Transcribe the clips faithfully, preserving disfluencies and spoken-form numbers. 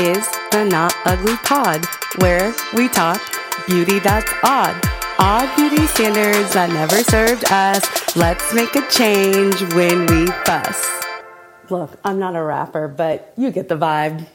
is the Not Ugly Pod, where we talk beauty that's odd. Odd beauty standards that never served us. Let's make a change when we fuss. Look, I'm not a rapper, but you get the vibe.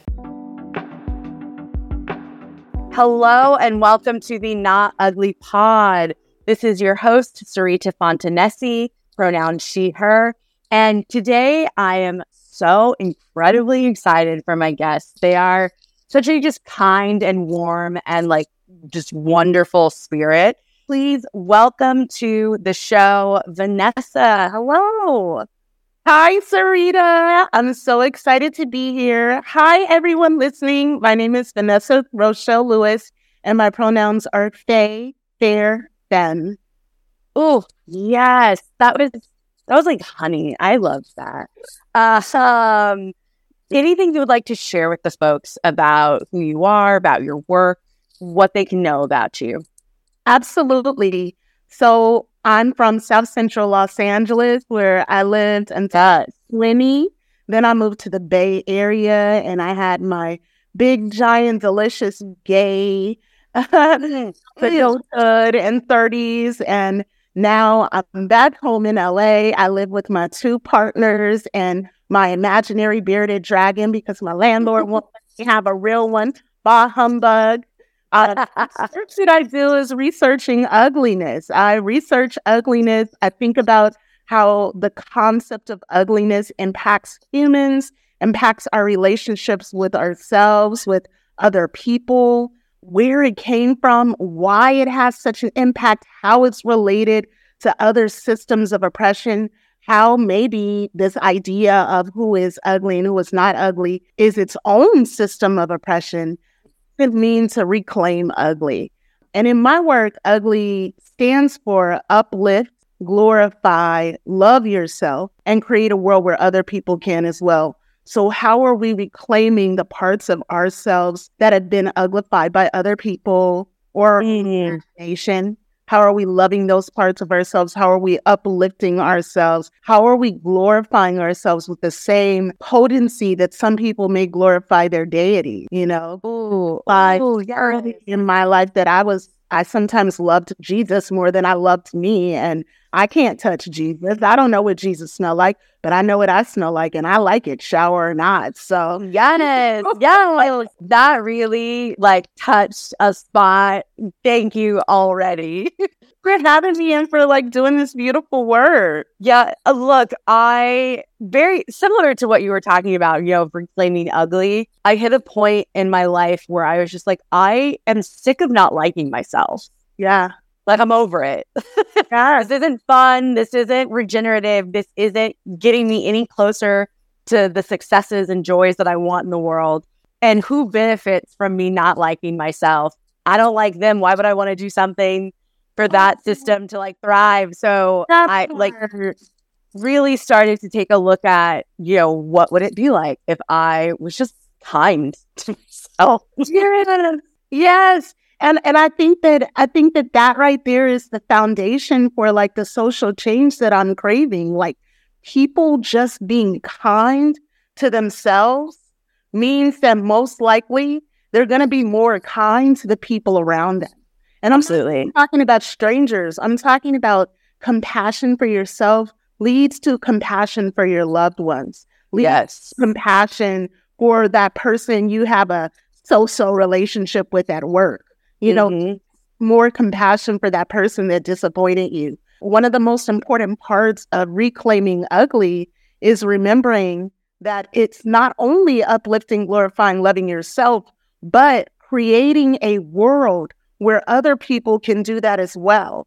Hello and welcome to the Not Ugly Pod. This is your host, Serita Fontanesi, pronoun she, her. And today I am so incredibly excited for my guests. They are such a just kind and warm and like just wonderful spirit. Please welcome to the show, Vanessa. Hello. Hi, Serita. I'm so excited to be here. Hi, everyone listening. My name is Vanessa Rochelle Lewis, and my pronouns are they, their, them. Oh, yes. That was that was like honey. I love that. Uh, um, anything you would like to share with the folks about who you are, about your work, what they can know about you? Absolutely. So I'm from South Central Los Angeles, where I lived until twenty. Then I moved to the Bay Area, and I had my big, giant, delicious gay adulthood and thirties. And now I'm back home in L A. I live with my two partners and my imaginary bearded dragon because my landlord won't let me have a real one. Bah humbug. Uh, research that I do is researching ugliness. I research ugliness. I think about how the concept of ugliness impacts humans, impacts our relationships with ourselves, with other people, where it came from, why it has such an impact, how it's related to other systems of oppression, how maybe this idea of who is ugly and who is not ugly is its own system of oppression. It means to reclaim ugly. And in my work, ugly stands for uplift, glorify, love yourself, and create a world where other people can as well. So how are we reclaiming the parts of ourselves that have been uglified by other people or mm-hmm. nation? How are we loving those parts of ourselves? How are we uplifting ourselves? How are we glorifying ourselves with the same potency that some people may glorify their deity? You know, ooh, like ooh, yeah. In my life that I was, I sometimes loved Jesus more than I loved me. And I can't touch Jesus. I don't know what Jesus smelled like, but I know what I smell like. And I like it, shower or not. So, yes, yes. That really like touched a spot. Thank you already for having me and for like doing this beautiful work. Yeah. Look, I very similar to what you were talking about, you know, reclaiming ugly. I hit a point in my life where I was just like, I am sick of not liking myself. Yeah. Like, I'm over it. Yes. This isn't fun. This isn't regenerative. This isn't getting me any closer to the successes and joys that I want in the world. And who benefits from me not liking myself? I don't like them. Why would I want to do something for that system to, like, thrive? So That's I, like, really started to take a look at, you know, what would it be like if I was just kind to myself? Yes. And and I think that I think that that right there is the foundation for like the social change that I'm craving. Like people just being kind to themselves means that most likely they're going to be more kind to the people around them. And I'm Absolutely. talking about strangers. I'm talking about compassion for yourself leads to compassion for your loved ones. Leads yes. to compassion for that person you have a so-so relationship with at work. You know, mm-hmm. more compassion for that person that disappointed you. One of the most important parts of reclaiming ugly is remembering that it's not only uplifting, glorifying, loving yourself, but creating a world where other people can do that as well.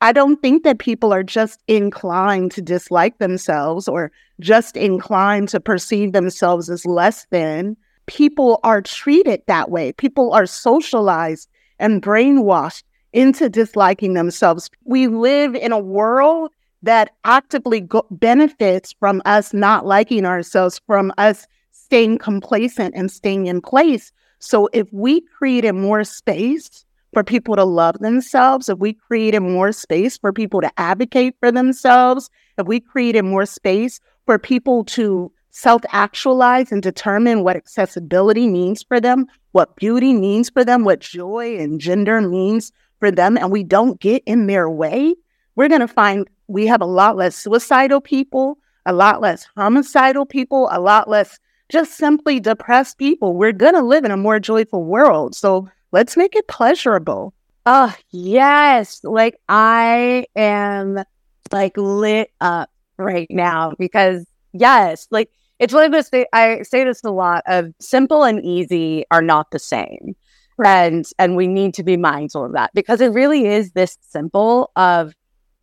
I don't think that people are just inclined to dislike themselves or just inclined to perceive themselves as less than. People are treated that way. People are socialized and brainwashed into disliking themselves. We live in a world that actively go- benefits from us not liking ourselves, from us staying complacent and staying in place. So if we created more space for people to love themselves, if we created more space for people to advocate for themselves, if we created more space for people to self-actualize and determine what accessibility means for them, what beauty means for them, what joy and gender means for them, and we don't get in their way, we're going to find we have a lot less suicidal people, a lot less homicidal people, a lot less just simply depressed people. We're going to live in a more joyful world. So let's make it pleasurable. Oh, yes. Like, I am like lit up right now because, yes, like it's one of those things, I say this a lot, of simple and easy are not the same. And, and we need to be mindful of that, because it really is this simple of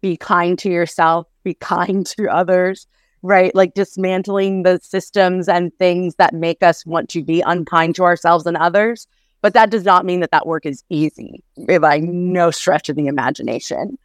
be kind to yourself, be kind to others, right? Like dismantling the systems and things that make us want to be unkind to ourselves and others. But that does not mean that that work is easy by no stretch of the imagination.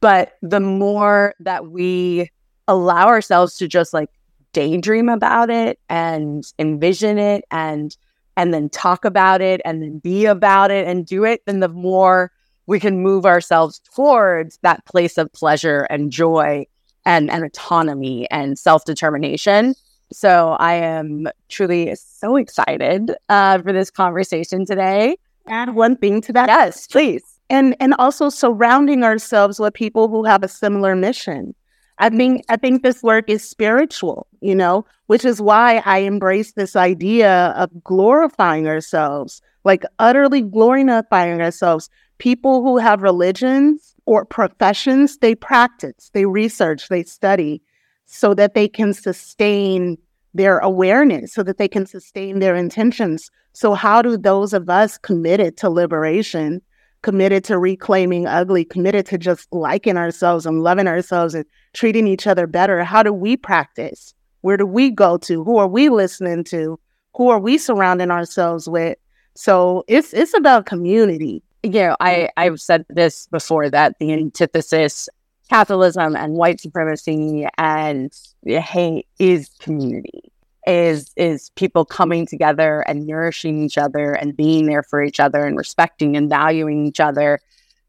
But the more that we allow ourselves to just like daydream about it and envision it and and then talk about it and then be about it and do it, then the more we can move ourselves towards that place of pleasure and joy and, and autonomy and self-determination. So I am truly so excited uh, for this conversation today. Add one thing to that. Yes, please. And and also surrounding ourselves with people who have a similar mission. I think I think this work is spiritual, you know, which is why I embrace this idea of glorifying ourselves, like utterly glorifying ourselves. People who have religions or professions, they practice, they research, they study so that they can sustain their awareness, so that they can sustain their intentions. So how do those of us committed to liberation, committed to reclaiming ugly, committed to just liking ourselves and loving ourselves and treating each other better, how do we practice? Where do we go to? Who are we listening to? Who are we surrounding ourselves with? So it's it's about community. You know, I, I've said this before, that the antithesis, capitalism and white supremacy and hate, is community, is is people coming together and nourishing each other and being there for each other and respecting and valuing each other,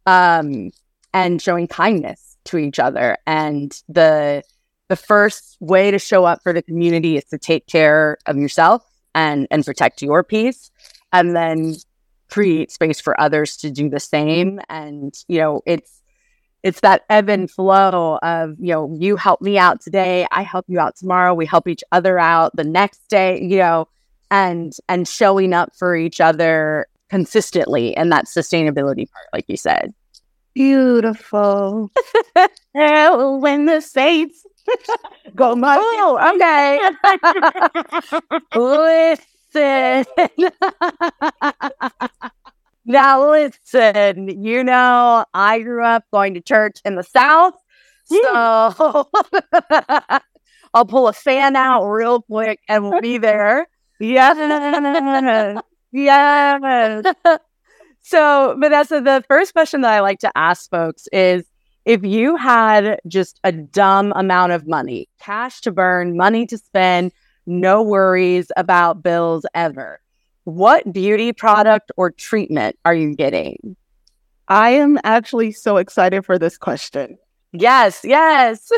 um, and showing kindness to each other. And the the first way to show up for the community is to take care of yourself and, and protect your peace, and then create space for others to do the same. And, you know, it's it's that ebb and flow of, you know, you help me out today, I help you out tomorrow, we help each other out the next day, you know, and and showing up for each other consistently. And that sustainability part, like you said. Beautiful. Oh, when the saints go my oh, okay. Now listen, you know, I grew up going to church in the South, so I'll pull a fan out real quick and we'll be there. Yeah. Yeah. So, Vanessa, the first question that I like to ask folks is, if you had just a dumb amount of money, cash to burn, money to spend, no worries about bills ever, what beauty product or treatment are you getting? I am actually so excited for this question. Yes, yes.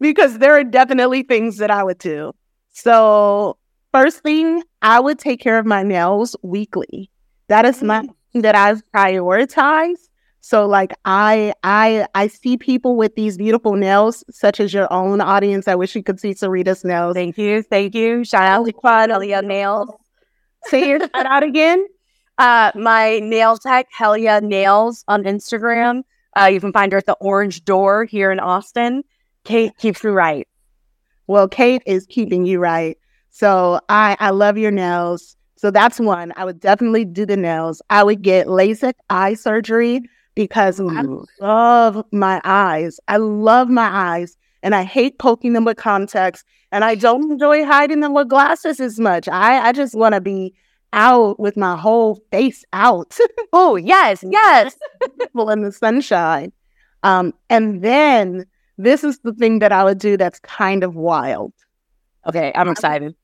Because there are definitely things that I would do. So first thing, I would take care of my nails weekly. That is my thing that I've prioritized. So like I I I see people with these beautiful nails, such as your own audience. I wish you could see Serita's nails. Thank you. Thank you. Shyali Kwan, Helia Nails. Say your shout out again. Uh, my nail tech, Helia Nails on Instagram. Uh, you can find her at the Orange Door here in Austin. Kate keeps you right. Well, Kate is keeping you right. So I, I love your nails. So that's one. I would definitely do the nails. I would get LASIK eye surgery, because Ooh. I love my eyes. I love my eyes, and I hate poking them with contacts, and I don't enjoy hiding them with glasses as much. I, I just want to be out with my whole face out. Oh, yes, yes. Well, in the sunshine. Um, and then this is the thing that I would do that's kind of wild. Okay, I'm excited.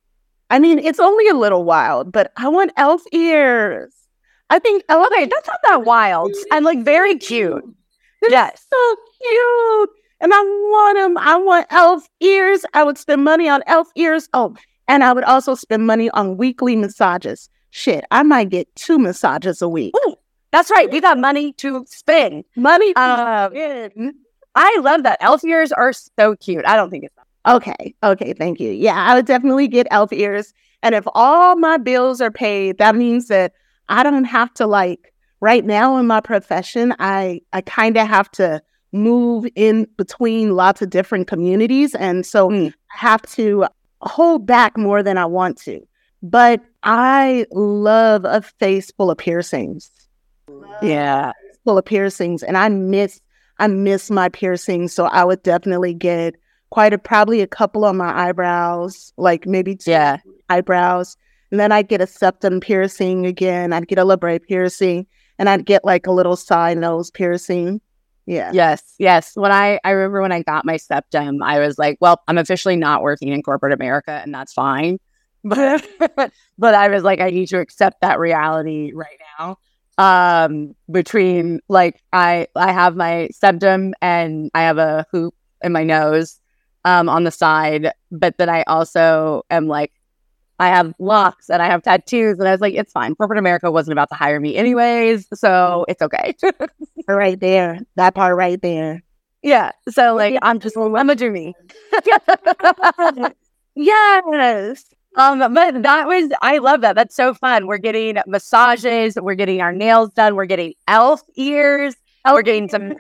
I mean, it's only a little wild, but I want elf ears. I think, oh, okay, that's not that wild. And like very cute. Yes. So cute. And I want them. I want elf ears. I would spend money on elf ears. Oh, and I would also spend money on weekly massages. Shit, I might get two massages a week. Ooh, that's right. We got money to spend. Money to um, spend. I love that. Elf ears are so cute. I don't think it's okay. Okay, thank you. Yeah, I would definitely get elf ears. And if all my bills are paid, that means that I don't have to, like, right now in my profession, I, I kind of have to move in between lots of different communities. And so mm. I have to hold back more than I want to. But I love a face full of piercings. Yeah. Full of piercings. And I miss, I miss my piercings. So I would definitely get quite a, probably a couple on my eyebrows, like maybe two yeah. eyebrows. And then I'd get a septum piercing again. I'd get a labrae piercing, and I'd get like a little side nose piercing. Yeah. Yes. Yes. When I, I remember when I got my septum, I was like, well, I'm officially not working in corporate America, and that's fine. But, but I was like, I need to accept that reality right now. Um, between like, I, I have my septum and I have a hoop in my nose um, on the side, but then I also am like, I have locks and I have tattoos. And I was like, it's fine. Corporate America wasn't about to hire me anyways. So it's okay. Right there. That part right there. Yeah. So like, I'm just, I'm gonna do me. Yes. Um, but that was, I love that. That's so fun. We're getting massages. We're getting our nails done. We're getting elf ears. Elf we're getting some,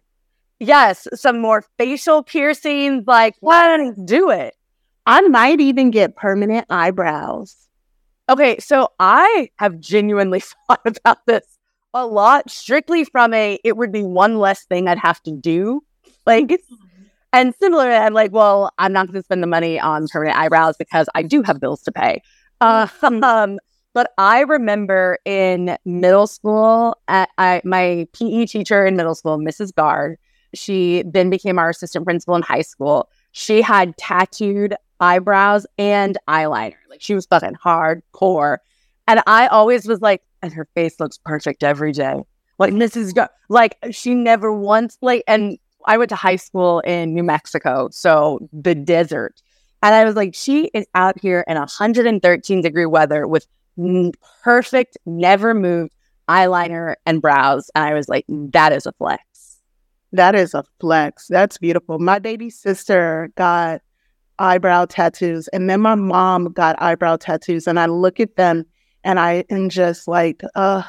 yes, some more facial piercings. Like, why don't you do it? I might even get permanent eyebrows. Okay, so I have genuinely thought about this a lot, strictly from a, it would be one less thing I'd have to do. Like, and similarly, I'm like, well, I'm not going to spend the money on permanent eyebrows because I do have bills to pay. Uh, um, but I remember in middle school, at, I, my P E teacher in middle school, Missus Gard, she then became our assistant principal in high school. She had tattooed eyebrows and eyeliner. Like, she was fucking hardcore. And I always was like, and her face looks perfect every day. Like, Missus Go- like, she never once, like, and I went to high school in New Mexico, so the desert. And I was like, she is out here in one hundred thirteen degree weather with n- perfect, never moved eyeliner and brows. And I was like, that is a flex. That is a flex. That's beautiful. My baby sister got eyebrow tattoos, and then my mom got eyebrow tattoos, and I look at them and I am just like, uh,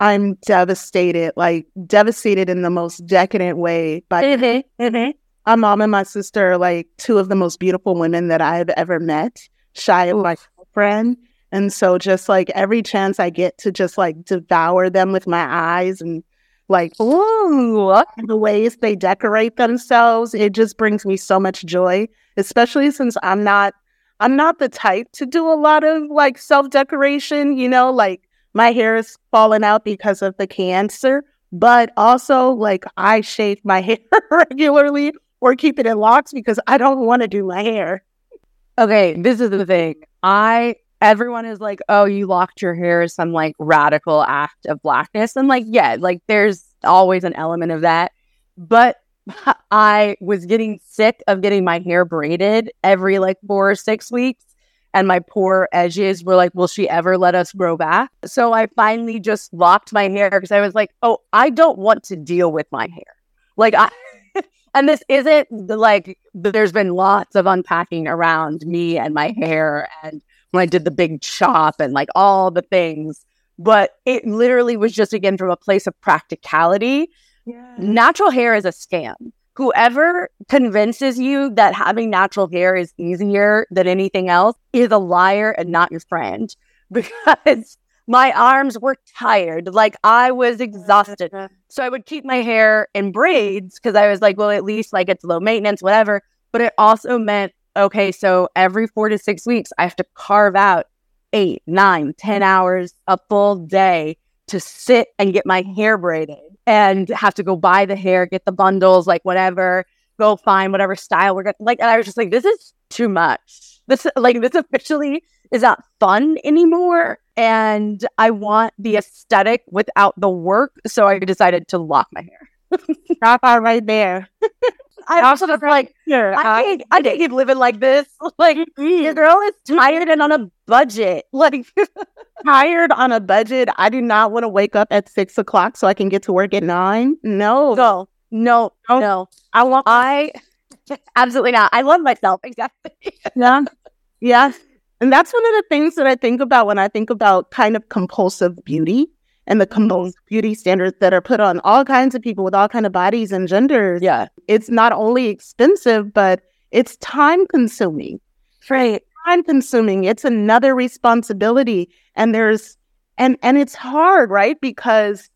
I'm devastated, like devastated in the most decadent way. But mm-hmm. Mm-hmm. my mom and my sister are like two of the most beautiful women that I've ever met, Shyali, my friend. And so just like every chance I get to just like devour them with my eyes and like, ooh, the ways they decorate themselves, it just brings me so much joy, especially since I'm not, I'm not the type to do a lot of like self-decoration, you know, like my hair is falling out because of the cancer, but also like I shave my hair regularly or keep it in locks because I don't want to do my hair. Okay, this is the thing. I, everyone is like, oh, you locked your hair as some like radical act of blackness. And like, yeah, like there's always an element of that. But I was getting sick of getting my hair braided every like four or six weeks. And my poor edges were like, will she ever let us grow back? So I finally just locked my hair because I was like, oh, I don't want to deal with my hair. Like, I, and this isn't like, there's been lots of unpacking around me and my hair and when I did the big chop and like all the things. But it literally was just, again, from a place of practicality. Yeah. Natural hair is a scam. Whoever convinces you that having natural hair is easier than anything else is a liar and not your friend. Because my arms were tired. Like, I was exhausted. So I would keep my hair in braids because I was like, well, at least like it's low maintenance, whatever. But it also meant, okay, so every four to six weeks, I have to carve out eight, nine, ten hours, a full day to sit and get my hair braided and have to go buy the hair, get the bundles, like whatever, go find whatever style we're going to like. And I was just like, this is too much. This like this officially is not fun anymore. And I want the aesthetic without the work. So I decided to lock my hair. Drop out right there. I also just like, here. I, I can't, I can't keep living like this. Like, mm-hmm. Your girl is tired and on a budget. Like, tired on a budget. I do not want to wake up at six o'clock so I can get to work at nine. No, no, no, no. no. I want. I absolutely not. I love myself. Exactly. Yeah, yeah. And that's one of the things that I think about when I think about kind of compulsive beauty and the compulsive beauty standards that are put on all kinds of people with all kinds of bodies and genders. Yeah. It's not only expensive, but it's time consuming. Right. It's time consuming. It's another responsibility. And there's, and, and it's hard, right? Because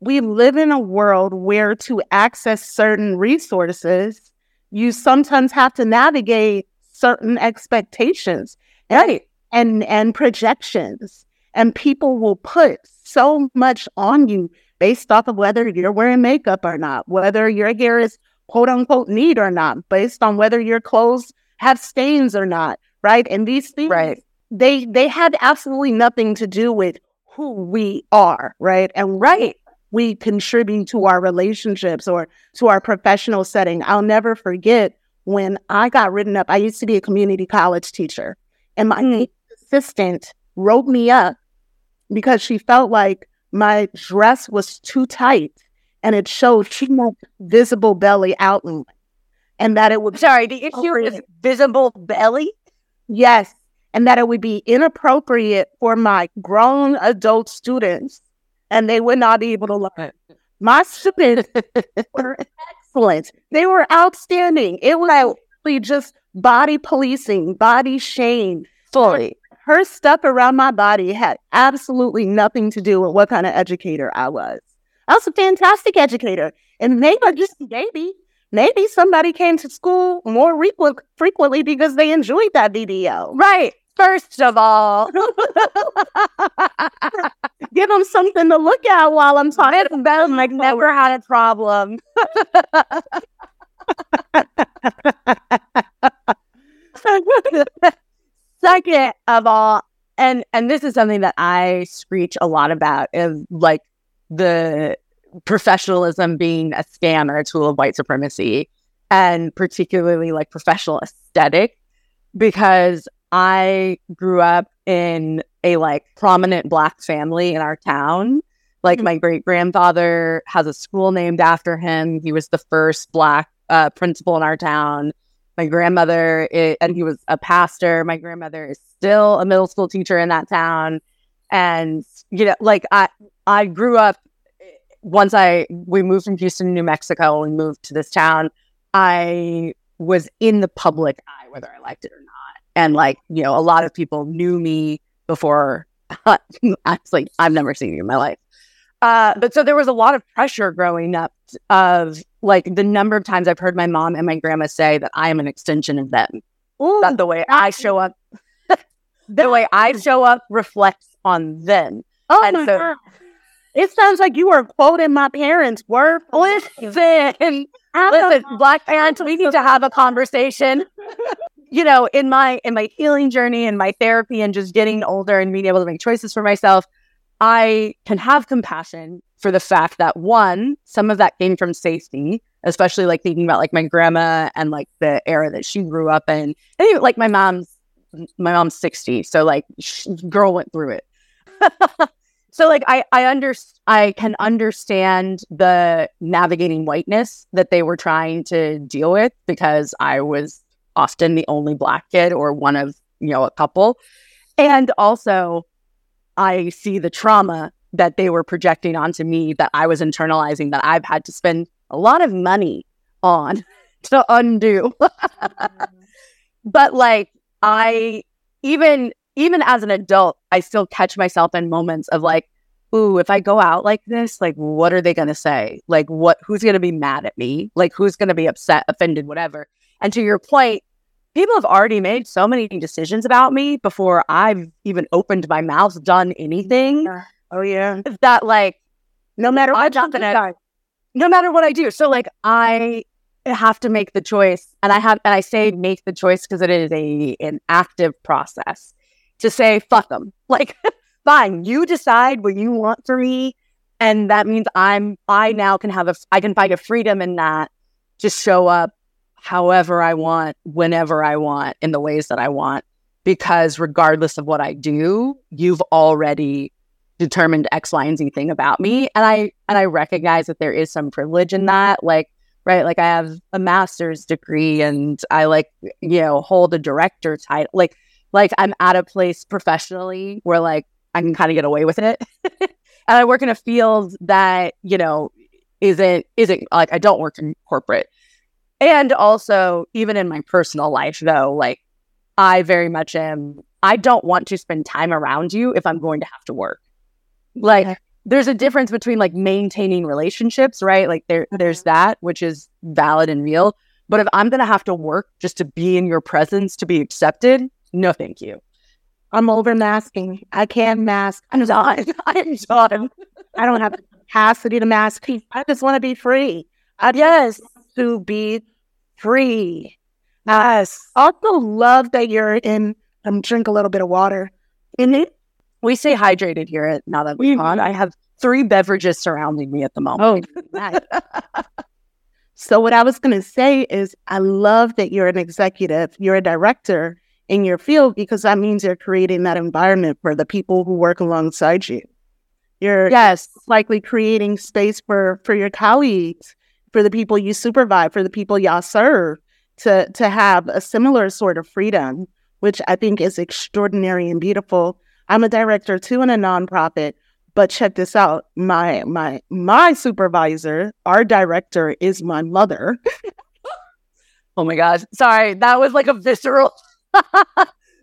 we live in a world where to access certain resources, you sometimes have to navigate certain expectations. Right. And, and projections. And people will put so much on you based off of whether you're wearing makeup or not, whether your hair is quote unquote neat or not, based on whether your clothes have stains or not, right? And these things, right. they they had absolutely nothing to do with who we are, right? And right, we contribute to our relationships or to our professional setting. I'll never forget when I got written up. I used to be a community college teacher, and my assistant wrote me up because she felt like my dress was too tight and it showed she had visible belly outline, and that it would. Sorry, the issue is visible belly. Yes, and that it would be inappropriate for my grown adult students, and they would not be able to learn. My students were excellent; they were outstanding. It was just body policing, body shame. Sorry. Her stuff around my body had absolutely nothing to do with what kind of educator I was. I was a fantastic educator. And maybe, just maybe, maybe somebody came to school more re- frequently because they enjoyed that video. Right. First of all, give them something to look at while I'm talking about them. Like, never had a problem. Second of all, and and this is something that I screech a lot about, is like the professionalism being a scam or a tool of white supremacy, and particularly like professional aesthetic, because I grew up in a like prominent Black family in our town. Like, mm-hmm. my great-grandfather has a school named after him. He was the first Black uh, principal in our town. My grandmother, is, and he was a pastor. My grandmother is still a middle school teacher in that town. And, you know, like I, I grew up, once I, we moved from Houston to New Mexico and moved to this town, I was in the public eye, whether I liked it or not. And like, you know, a lot of people knew me before. I was like, I've never seen you in my life. Uh, but so there was a lot of pressure growing up of like the number of times I've heard my mom and my grandma say that I am an extension of them. Ooh, that the way I show up, the way I show up reflects on them. Oh, and my so, God. It sounds like you are quoting my parents' words. Listen, listen, Black parents, we need to have a conversation. You know, in my in my healing journey and my therapy and just getting older and being able to make choices for myself, I can have compassion for the fact that, one, some of that came from safety, especially like thinking about like my grandma and like the era that she grew up in. And even like my mom's, my mom's sixty. So like sh- girl went through it. So like I, I under, I can understand the navigating whiteness that they were trying to deal with, because I was often the only Black kid or one of, you know, a couple. And also, I see the trauma that they were projecting onto me, that I was internalizing, that I've had to spend a lot of money on to undo. But like, I, even, even as an adult, I still catch myself in moments of like, ooh, if I go out like this, like, what are they going to say? Like, what, who's going to be mad at me? Like, who's going to be upset, offended, whatever. And to your point, people have already made so many decisions about me before I've even opened my mouth, done anything. Uh, oh, yeah. That, like, no matter what I'm gonna, no matter what I do. So, like, I have to make the choice. And I have, and I say make the choice because it is a an active process to say, fuck them. Like, fine, you decide what you want for me. And that means I'm, I now can have a, I can find a freedom in that to show up however I want, whenever I want, in the ways that I want, because regardless of what I do, you've already determined X, Y, and Z thing about me. And I and I recognize that there is some privilege in that. Like, right, like I have a master's degree and I like, you know, hold a director title. Like, like I'm at a place professionally where like I can kind of get away with it. And I work in a field that, you know, isn't isn't like I don't work in corporate. And also, even in my personal life, though, like I very much am, I don't want to spend time around you if I'm going to have to work. Like, okay. There's a difference between like maintaining relationships, right? Like there, there's that, which is valid and real. But if I'm going to have to work just to be in your presence, to be accepted, no, thank you. I'm over masking. I can't mask. I'm done. I'm done. I don't have the capacity to mask. I just want to be free. I just want to be free. Yes. I also love that you're in, um, drink a little bit of water. In it. We stay hydrated here at Now That We're On. I have three beverages surrounding me at the moment. Oh, nice. So what I was going to say is I love that you're an executive, you're a director in your field, because that means you're creating that environment for the people who work alongside you. You're yes, likely creating space for, for your colleagues, for the people you supervise, for the people y'all serve, to, to have a similar sort of freedom, which I think is extraordinary and beautiful. I'm a director too in a nonprofit, but check this out. My my my supervisor, our director, is my mother. Oh my gosh. Sorry, that was like a visceral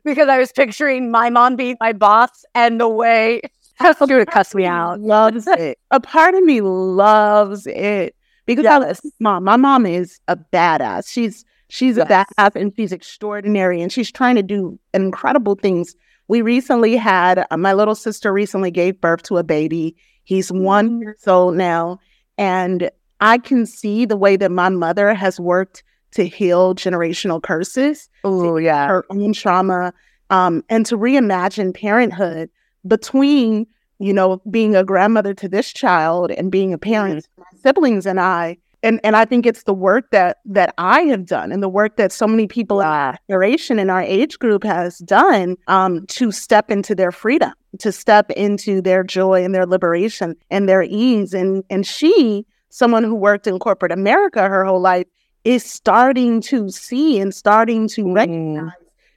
because I was picturing my mom being my boss and the way that's going to cuss me out. Loves it. A part of me loves it. Because yes. I mom, my mom is a badass. She's she's yes. a badass and she's extraordinary and she's trying to do incredible things. We recently had, uh, my little sister recently gave birth to a baby. He's one year old now. And I can see the way that my mother has worked to heal generational curses. Oh, yeah. Her own trauma, um, and to reimagine parenthood between, you know, being a grandmother to this child and being a parent, mm-hmm. my siblings and I. And and I think it's the work that, that I have done and the work that so many people in our generation and our age group has done um, to step into their freedom, to step into their joy and their liberation and their ease. And, and she, someone who worked in corporate America her whole life, is starting to see and starting to recognize mm.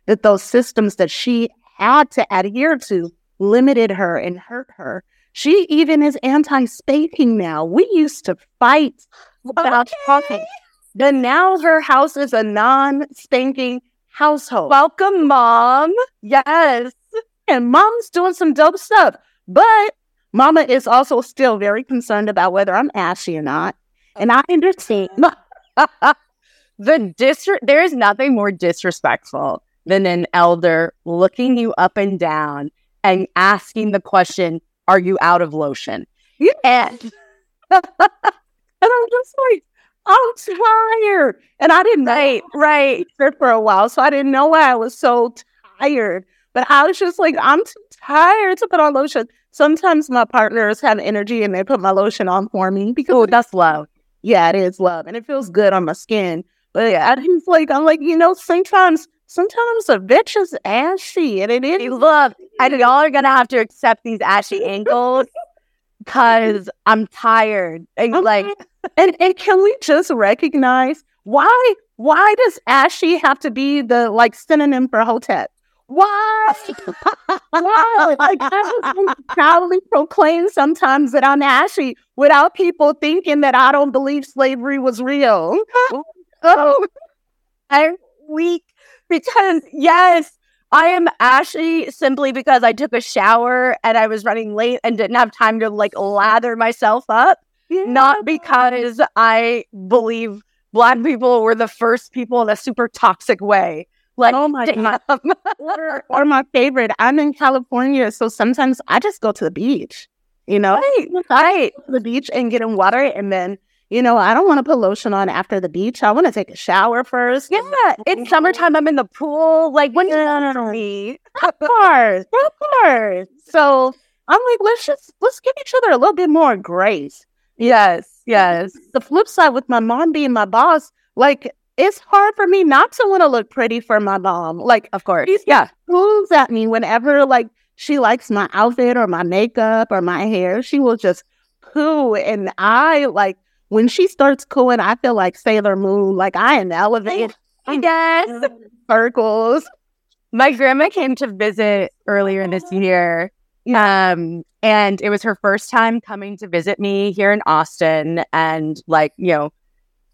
that those systems that she had to adhere to limited her and hurt her. She even is anti-spanking now. We used to fight about talking. But now her house is a non-spanking household. Welcome, Mom. Yes. And Mom's doing some dope stuff. But Mama is also still very concerned about whether I'm ashy or not. And I understand. the dis- There is nothing more disrespectful than an elder looking you up and down and asking the question, are you out of lotion? Yeah. And and I'm just like, I'm tired. And I didn't right, right. for a while, so I didn't know why I was so tired. But I was just like, I'm too tired to put on lotion. Sometimes my partners have energy and they put my lotion on for me. Because oh, that's love. Yeah, it is love. And it feels good on my skin. But yeah, I just like, I'm like, you know, sometimes, sometimes a bitch is ashy. And it is hey, love. And y'all are going to have to accept these ashy ankles. Because I'm tired. And okay. like and, and can we just recognize why why does ashy have to be the like synonym for hotep? Why? Why? Like I just proudly proclaim sometimes that I'm ashy without people thinking that I don't believe slavery was real. Oh, I'm weak because yes. I am ashy simply because I took a shower and I was running late and didn't have time to like lather myself up. Yeah. Not because I believe Black people were the first people in a super toxic way. Like, oh my God. or, or my favorite, I'm in California, so sometimes I just go to the beach, you know? Right, right. Go to the beach and get in water and then, you know, I don't want to put lotion on after the beach. I want to take a shower first. Yeah, it's summertime. I'm in the pool. Like, when no, no, no. Of course, of course. So I'm like, let's just, let's give each other a little bit more grace. Yes, yes. The flip side with my mom being my boss, like, it's hard for me not to want to look pretty for my mom. Like, of course, she yeah. pulls at me whenever, like, she likes my outfit or my makeup or my hair. She will just coo. And I, like, when she starts cooing, I feel like Sailor Moon. Like, I am elevated. I guess. Circles. My grandma came to visit earlier this year. Yeah. Um, and it was her first time coming to visit me here in Austin. And, like, you know,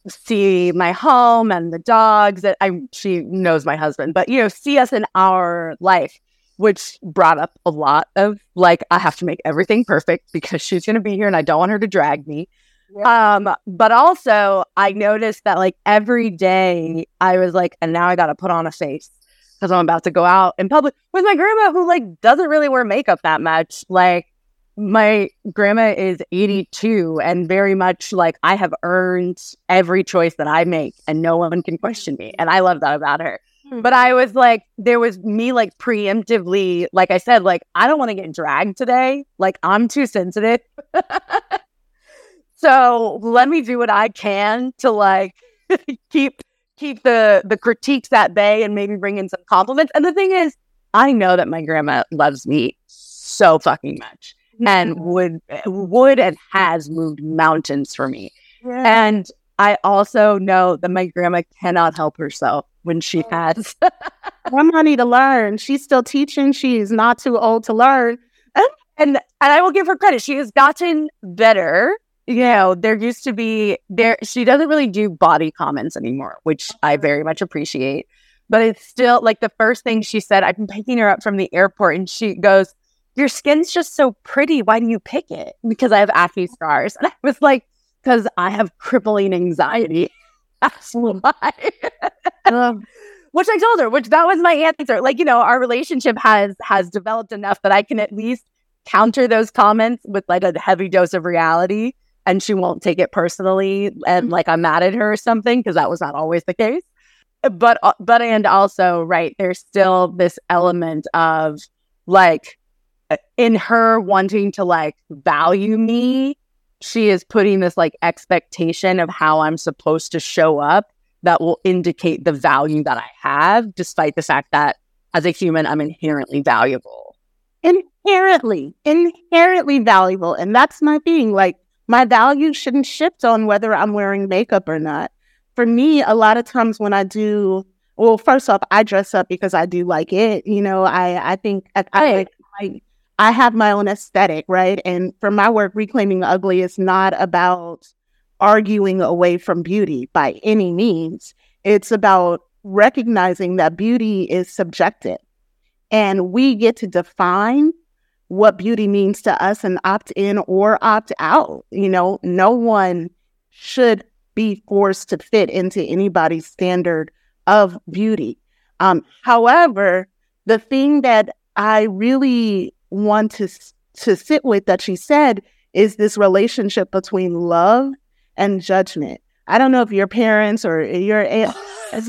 see my home and the dogs. That I she knows my husband, but, you know, see us in our life, which brought up a lot of, like, I have to make everything perfect because she's going to be here and I don't want her to drag me. Yeah. Um, but also I noticed that, like, every day I was like, and now I got to put on a face because I'm about to go out in public with my grandma, who, like, doesn't really wear makeup that much. Like, my grandma is eighty-two and very much like, I have earned every choice that I make and no one can question me. And I love that about her. Mm-hmm. But I was like, there was me, like, preemptively, like I said, like, I don't want to get dragged today. Like, I'm too sensitive. So let me do what I can to, like, keep keep the, the critiques at bay and maybe bring in some compliments. And the thing is, I know that my grandma loves me so fucking much. And would would and has moved mountains for me. Yeah. And I also know that my grandma cannot help herself when she has. Grandma need to learn. She's still teaching. She's not too old to learn. And, and and I will give her credit. She has gotten better. You know, there used to be there. She doesn't really do body comments anymore, which I very much appreciate. But it's still, like, the first thing she said, I've been picking her up from the airport, and she goes, "Your skin's just so pretty. Why do you pick it?" Because I have acne scars. And I was like, because I have crippling anxiety. That's why. um, which I told her, which that was my answer. Like, you know, our relationship has has developed enough that I can at least counter those comments with, like, a heavy dose of reality. And she won't take it personally. And, like, I'm mad at her or something, because that was not always the case. But, but, and also, right, there's still this element of, like, in her wanting to, like, value me, she is putting this, like, expectation of how I'm supposed to show up that will indicate the value that I have, despite the fact that as a human, I'm inherently valuable. Inherently, inherently valuable. And that's my thing. Like, my value shouldn't shift on whether I'm wearing makeup or not. For me, a lot of times when I do, well, first off, I dress up because I do like it. You know, I, I think I, I like, like I have my own aesthetic, right? And for my work, Reclaiming the Ugly is not about arguing away from beauty by any means. It's about recognizing that beauty is subjective. And we get to define what beauty means to us and opt in or opt out. You know, no one should be forced to fit into anybody's standard of beauty. Um, however, the thing that I really want to to sit with that she said is this relationship between love and judgment. I don't know if your parents or your aunt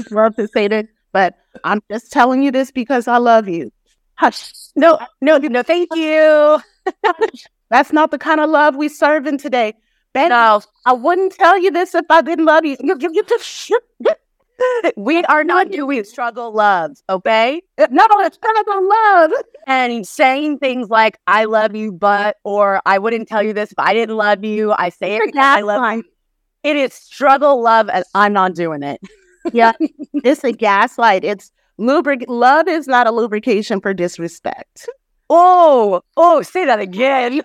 love to say that, but I'm just telling you this because I love you. Hush. No, no, no, thank you. That's not the kind of love we serving today. Ben, no. I wouldn't tell you this if I didn't love you. We are not doing struggle loves, okay? No, it's struggle love. And saying things like, I love you, but, or I wouldn't tell you this if I didn't love you. I say it because I love you. It is struggle love, and I'm not doing it. Yeah, it's a gaslight. It's lubric. Love is not a lubrication for disrespect. Oh, oh, say that again.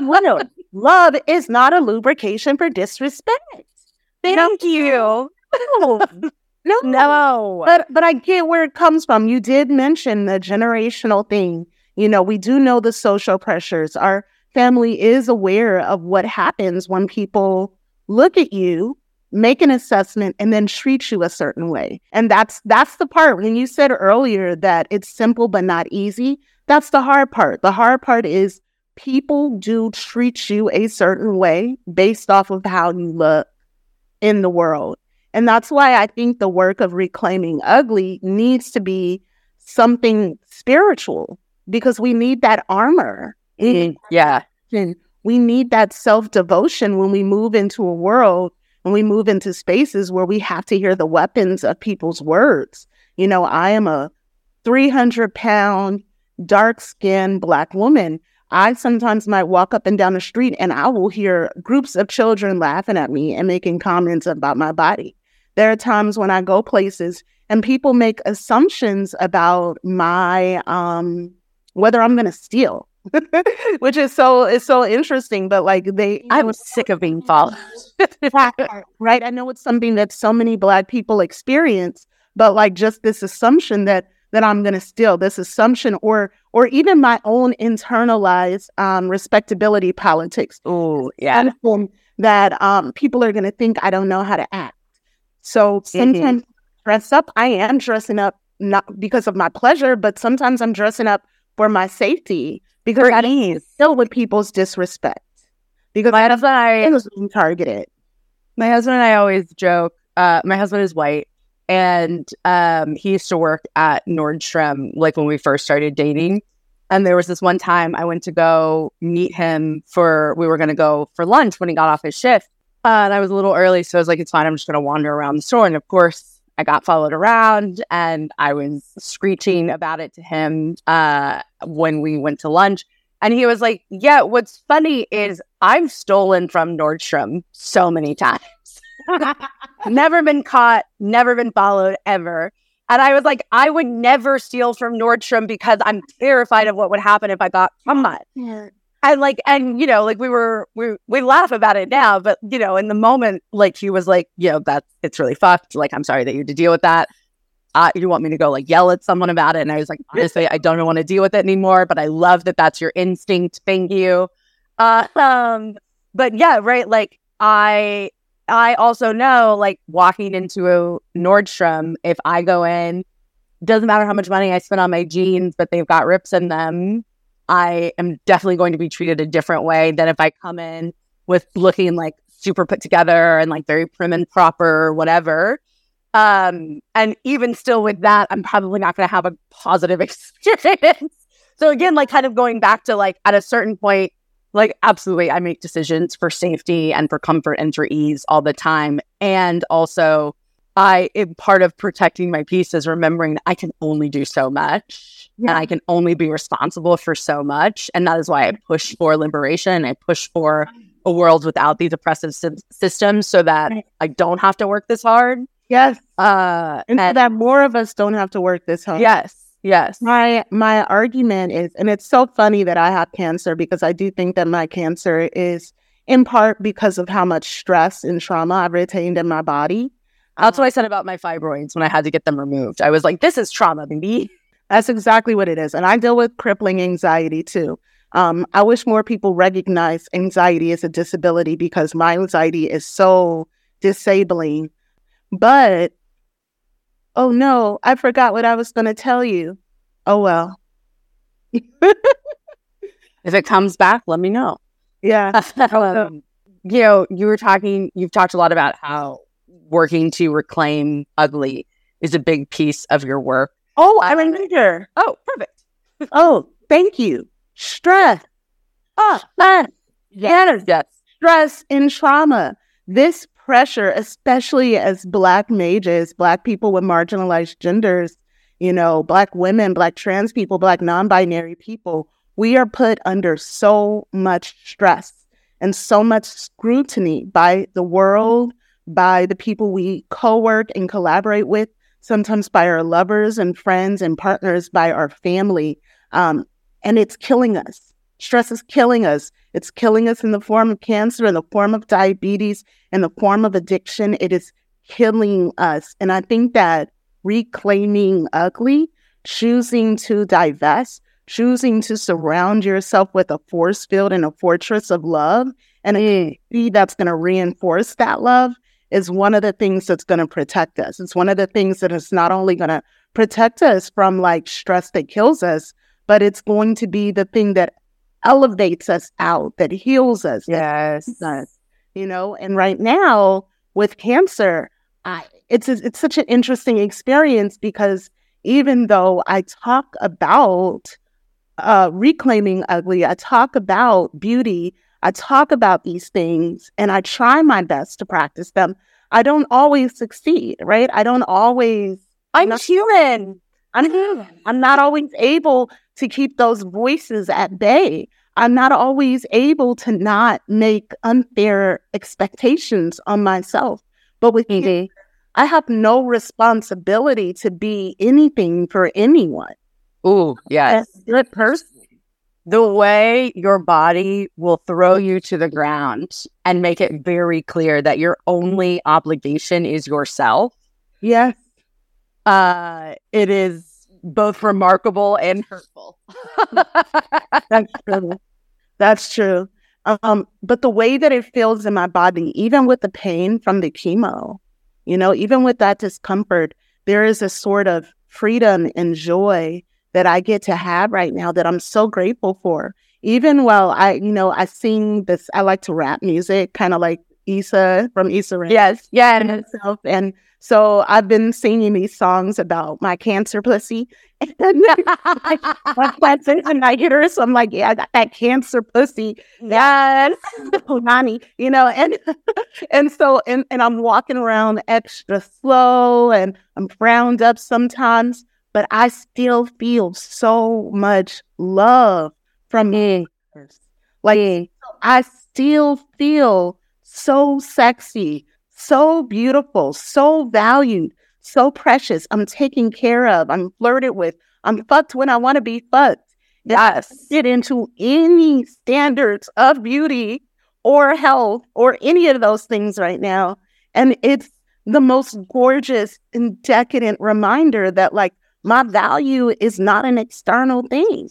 No, love is not a lubrication for disrespect. Thank you. No. No, no, but but I get where it comes from. You did mention the generational thing. You know, we do know the social pressures. Our family is aware of what happens when people look at you, make an assessment, and then treat you a certain way. And that's that's the part when you said earlier that it's simple but not easy. That's the hard part. The hard part is people do treat you a certain way based off of how you look in the world. And that's why I think the work of Reclaiming Ugly needs to be something spiritual, because we need that armor. Mm, yeah. We need that self-devotion when we move into a world when we move into spaces where we have to hear the weapons of people's words. You know, I am a three hundred pound, dark-skinned Black woman. I sometimes might walk up and down the street and I will hear groups of children laughing at me and making comments about my body. There are times when I go places and people make assumptions about my, um, whether I'm going to steal, which is so, it's so interesting, but like they, I was sick of being followed. Right. I know it's something that so many Black people experience, but like just this assumption that that I'm going to steal, this assumption or or even my own internalized um, respectability politics. Oh, yeah. That um, people are going to think I don't know how to act. So sometimes mm-hmm. dress up, I am dressing up not because of my pleasure, but sometimes I'm dressing up for my safety because for I don't deal with people's disrespect. Because my husband and I was being targeted. My husband and I always joke. Uh, my husband is white. And um, he used to work at Nordstrom, like when we first started dating. And there was this one time I went to go meet him for, we were going to go for lunch when he got off his shift. Uh, and I was a little early. So I was like, it's fine. I'm just going to wander around the store. And of course, I got followed around and I was screeching about it to him uh, when we went to lunch. And he was like, yeah, what's funny is I've stolen from Nordstrom so many times. Never been caught, never been followed ever. And I was like, I would never steal from Nordstrom because I'm terrified of what would happen if I got caught. Yeah. And like, and you know, like we were, we we laugh about it now, but you know, in the moment, like he was like, you know, that's, it's really fucked. Like, I'm sorry that you had to deal with that. Uh, you want me to go like yell at someone about it? And I was like, honestly, I don't want to deal with it anymore, but I love that that's your instinct. Thank you. Uh, um, but yeah, right. Like I, I also know, like, walking into a Nordstrom, if I go in, doesn't matter how much money I spend on my jeans, but they've got rips in them, I am definitely going to be treated a different way than if I come in with looking, like, super put together and, like, very prim and proper or whatever. Um, and even still with that, I'm probably not going to have a positive experience. So, again, like, kind of going back to, like, at a certain point, like, absolutely, I make decisions for safety and for comfort and for ease all the time. And also, I it, part of protecting my peace is remembering that I can only do so much, yeah. and I can only be responsible for so much. And that is why I push for liberation. I push for a world without these oppressive sy- systems so that right. I don't have to work this hard. Yes. Uh, and, and so that more of us don't have to work this hard. Yes. Yes. My my argument is, and it's so funny that I have cancer because I do think that my cancer is in part because of how much stress and trauma I've retained in my body. That's what I said about my fibroids when I had to get them removed. I was like, this is trauma, baby. That's exactly what it is. And I deal with crippling anxiety too. Um, I wish more people recognize anxiety as a disability because my anxiety is so disabling. But oh, no, I forgot what I was going to tell you. Oh, well. If it comes back, let me know. Yeah. um, you know, you were talking, you've talked a lot about how working to reclaim ugly is a big piece of your work. Oh, I remember. Oh, perfect. Oh, thank you. Stress. Oh, yes. Yes. Stress and trauma. This pressure, especially as Black mages, Black people with marginalized genders, you know, Black women, Black trans people, Black non-binary people, we are put under so much stress and so much scrutiny by the world, by the people we co-work and collaborate with, sometimes by our lovers and friends and partners, by our family. Um, and it's killing us. Stress is killing us. It's killing us in the form of cancer, in the form of diabetes, in the form of addiction. It is killing us. And I think that reclaiming ugly, choosing to divest, choosing to surround yourself with a force field and a fortress of love, and a community that's going to reinforce that love is one of the things that's going to protect us. It's one of the things that is not only going to protect us from like stress that kills us, but it's going to be the thing that elevates us out, that heals us. Yes. Us, you know, and right now with cancer, I, it's it's such an interesting experience because even though I talk about uh, reclaiming ugly, I talk about beauty, I talk about these things and I try my best to practice them. I don't always succeed, right? I don't always. I'm not, human. I'm human. I'm not always able to keep those voices at bay. I'm not always able to not make unfair expectations on myself. But with mm-hmm. you, I have no responsibility to be anything for anyone. Ooh, yes. A good person. The way your body will throw you to the ground and make it very clear that your only obligation is yourself. Yes. Uh, it is both remarkable and hurtful. That's true. That's true. Um, but the way that it feels in my body, even with the pain from the chemo, you know, even with that discomfort, there is a sort of freedom and joy that I get to have right now that I'm so grateful for. Even while I, you know, I sing this, I like to rap music, kind of like Issa from Issa Rae. Yes, yeah. And, herself. and so I've been singing these songs about my cancer pussy. And I get her, so I'm like, yeah, I got that cancer pussy. Yes. Punani, you know, and and so, and, and I'm walking around extra slow and I'm frowned up sometimes. But I still feel so much love from mm. others. Like, mm. I still feel so sexy, so beautiful, so valued, so precious. I'm taken care of. I'm flirted with. I'm fucked when I want to be fucked. Yes. I fit into any standards of beauty or health or any of those things right now. And it's the most gorgeous and decadent reminder that, like, my value is not an external thing.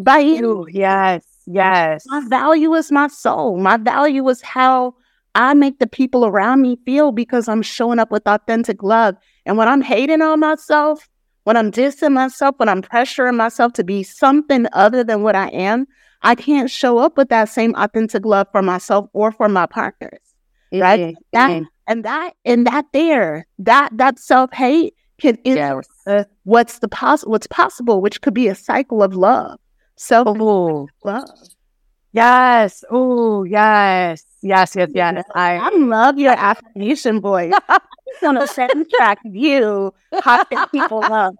By you. Yes, yes. My value is my soul. My value is how I make the people around me feel because I'm showing up with authentic love. And when I'm hating on myself, when I'm dissing myself, when I'm pressuring myself to be something other than what I am, I can't show up with that same authentic love for myself or for my partners. Mm-hmm. Right? That, mm-hmm. And that, and that there, that, that self-hate, Can yeah. uh, what's the pos- what's possible, which could be a cycle of love. Self love. Yes. Oh, yes. Yes, yes, yes. I, I love your affirmation voice. I'm on a soundtrack view. How people love.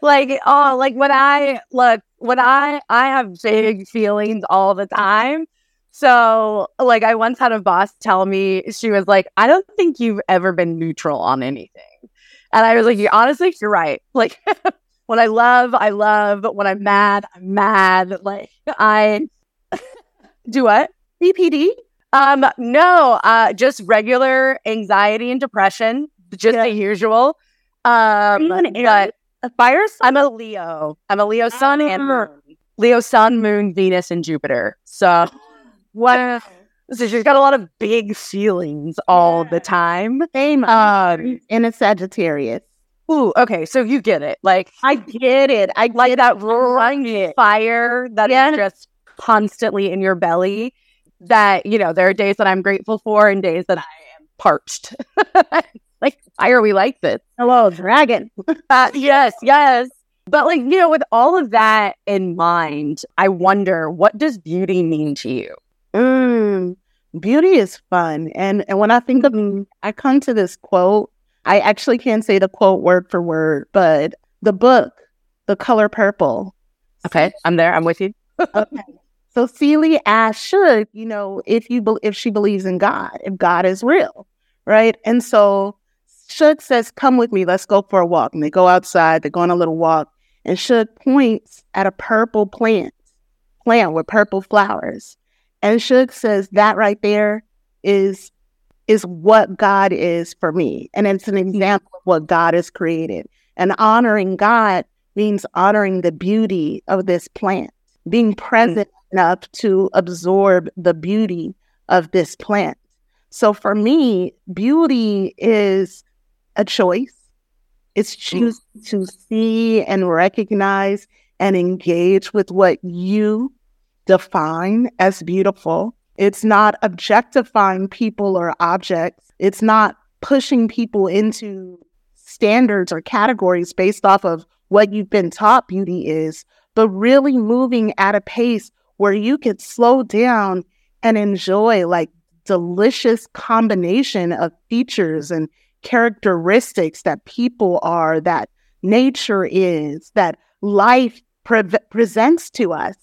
Like, oh, like when I look, when I I have big feelings all the time. So, like, I once had a boss tell me, she was like, I don't think you've ever been neutral on anything. And I was like, you, honestly, you're right. Like, when I love, I love. When I'm mad, I'm mad. Like, I do what? B P D? Um, no, uh, just regular anxiety and depression. Just yeah. the usual. Um, Are you an Aries? A fire sign? I'm a Leo. I'm a Leo sun oh. and moon. Leo sun, moon, Venus, and Jupiter. So, what? So she's got a lot of big feelings all yeah. the time. Same. Um, and a Sagittarius. Ooh, okay. So you get it. Like, I get it. I like get that roaring fire that yeah. is just constantly in your belly. That, you know, there are days that I'm grateful for and days that I am parched. Like, why are we like this? Hello, dragon. uh, yes, yes. But, like, you know, with all of that in mind, I wonder, what does beauty mean to you? Mm, beauty is fun. And and when I think of, I come to this quote, I actually can't say the quote word for word, but the book, The Color Purple. Okay, I'm there. I'm with you. Okay. So Celie asked, should, you know, if you be- if she believes in God, if God is real, right? And so Shook says, come with me, let's go for a walk. And they go outside, they go on a little walk. And Shook points at a purple plant, plant with purple flowers. And Shug says, that right there is is what God is for me. And it's an example of what God has created. And honoring God means honoring the beauty of this plant, being present mm-hmm. enough to absorb the beauty of this plant. So for me, beauty is a choice. It's choosing mm-hmm. to see and recognize and engage with what you define as beautiful. It's not objectifying people or objects. It's not pushing people into standards or categories based off of what you've been taught beauty is, but really moving at a pace where you can slow down and enjoy like delicious combination of features and characteristics that people are, that nature is, that life pre- presents to us.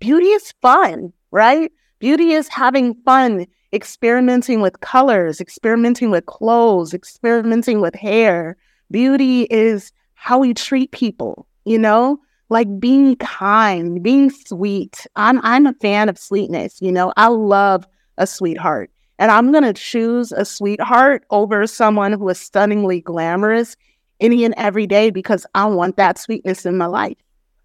Beauty is fun, right? Beauty is having fun, experimenting with colors, experimenting with clothes, experimenting with hair. Beauty is how we treat people, you know, like being kind, being sweet. I'm I'm a fan of sweetness, you know. I love a sweetheart. And I'm going to choose a sweetheart over someone who is stunningly glamorous any and every day because I want that sweetness in my life.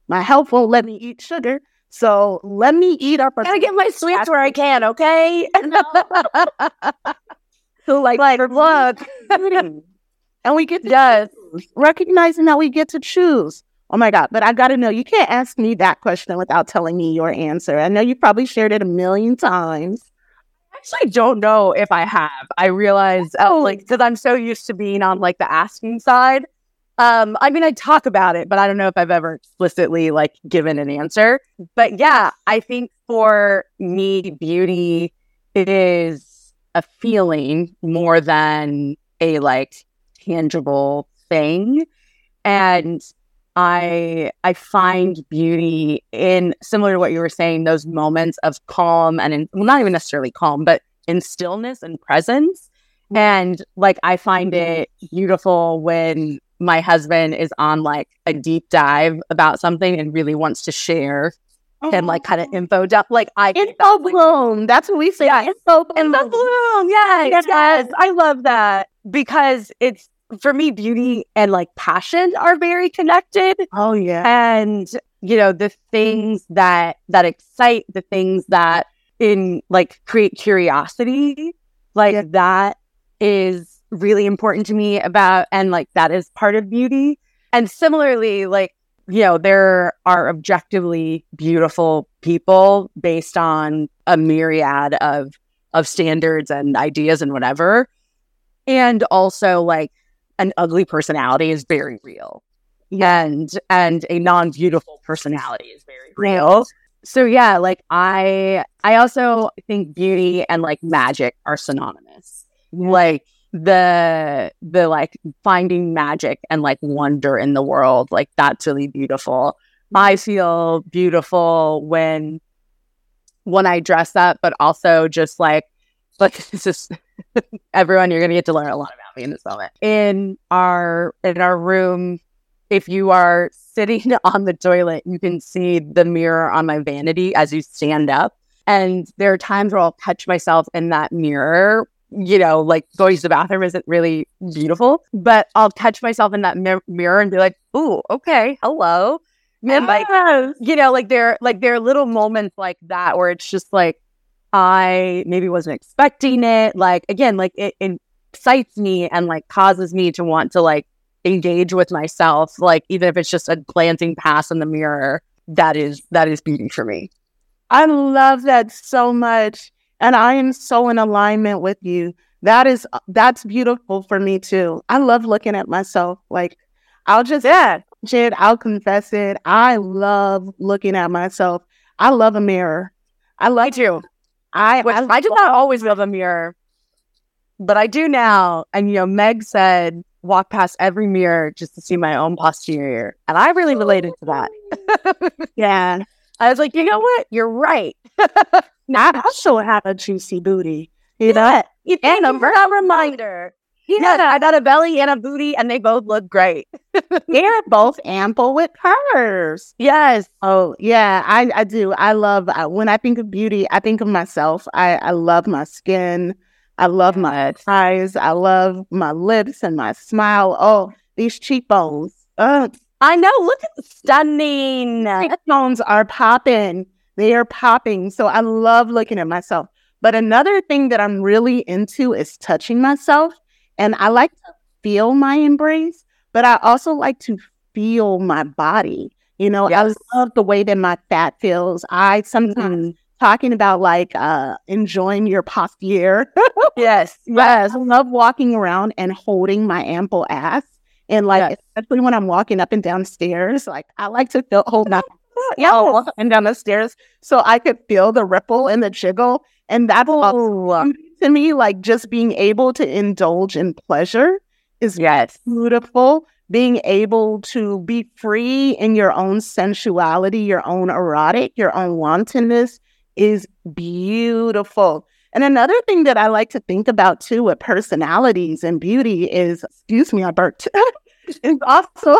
My health won't let me eat sugar. So let me eat up. I gotta get my sweets where I can, okay? No. So like, like look, and we get to yes. choose, recognizing that we get to choose. Oh my God! But I gotta know. You can't ask me that question without telling me your answer. I know you probably shared it a million times. I actually don't know if I have. I realized oh. uh, like because I'm so used to being on like the asking side. Um, I mean, I talk about it, but I don't know if I've ever explicitly like given an answer. But yeah, I think for me, beauty, it is a feeling more than a like tangible thing. And I I find beauty in, similar to what you were saying, those moments of calm and in, well, not even necessarily calm, but in stillness and presence. And like, I find it beautiful when my husband is on like a deep dive about something and really wants to share oh. and like kind of info dump. Like I info bloom. Like, that's what we say. Yeah, info bloom. Info bloom. Yes, yes. Yes. I love that because it's, for me, beauty and like passion are very connected. Oh yeah. And you know, the things that, that excite, the things that in like create curiosity, like yeah. that is really important to me about, and like that is part of beauty. And similarly, like, you know, there are objectively beautiful people based on a myriad of of standards and ideas and whatever. And also like an ugly personality is very real. Yeah. And and a non-beautiful personality is very real. So yeah, like I I also think beauty and like magic are synonymous. Yeah. Like the the like finding magic and like wonder in the world, like that's really beautiful. I feel beautiful when when I dress up, but also just like like this is everyone, you're gonna get to learn a lot about me in this moment. In our in our room, if you are sitting on the toilet, you can see the mirror on my vanity as you stand up. And there are times where I'll catch myself in that mirror. You know, like going to the bathroom isn't really beautiful, but I'll catch myself in that mi- mirror and be like, "Ooh, okay, hello." And like, you know, like there, like there are little moments like that where it's just like I maybe wasn't expecting it. Like again, like it, it excites me and like causes me to want to like engage with myself. Like even if it's just a glancing pass in the mirror, that is that is beauty for me. I love that so much. And I am so in alignment with you. That is, that's beautiful for me too. I love looking at myself. Like I'll just, yeah, shit, I'll confess it. I love looking at myself. I love a mirror. I like you. I, Which, I, I did not always love a mirror, but I do now. And, you know, Meg said, walk past every mirror just to see my own posterior. And I really related to that. Yeah. I was like, you know what? You're right. Now, I also have a juicy booty, you know, yeah, and a reminder. Yeah. Yes, I got a belly and a booty, and they both look great. They're both ample with curves. Yes. Oh, yeah, I, I do. I love, uh, when I think of beauty, I think of myself. I, I love my skin. I love my eyes. I love my lips and my smile. Oh, these cheekbones. Ugh. I know. Look at the stunning. Cheekbones are popping. They are popping. So I love looking at myself. But another thing that I'm really into is touching myself. And I like to feel my embrace, but I also like to feel my body. You know, yes. I love the way that my fat feels. I sometimes mm-hmm. talking about like uh, enjoying your posterior. Yes. Yes. I love walking around and holding my ample ass. And like, yes. especially when I'm walking up and down stairs, like I like to feel, hold my yeah, oh, up and down the stairs, so I could feel the ripple and the jiggle. And that's awesome to me, like just being able to indulge in pleasure is yes. beautiful. Being able to be free in your own sensuality, your own erotic, your own wantonness is beautiful. And another thing that I like to think about too with personalities and beauty is, excuse me, I burped, is also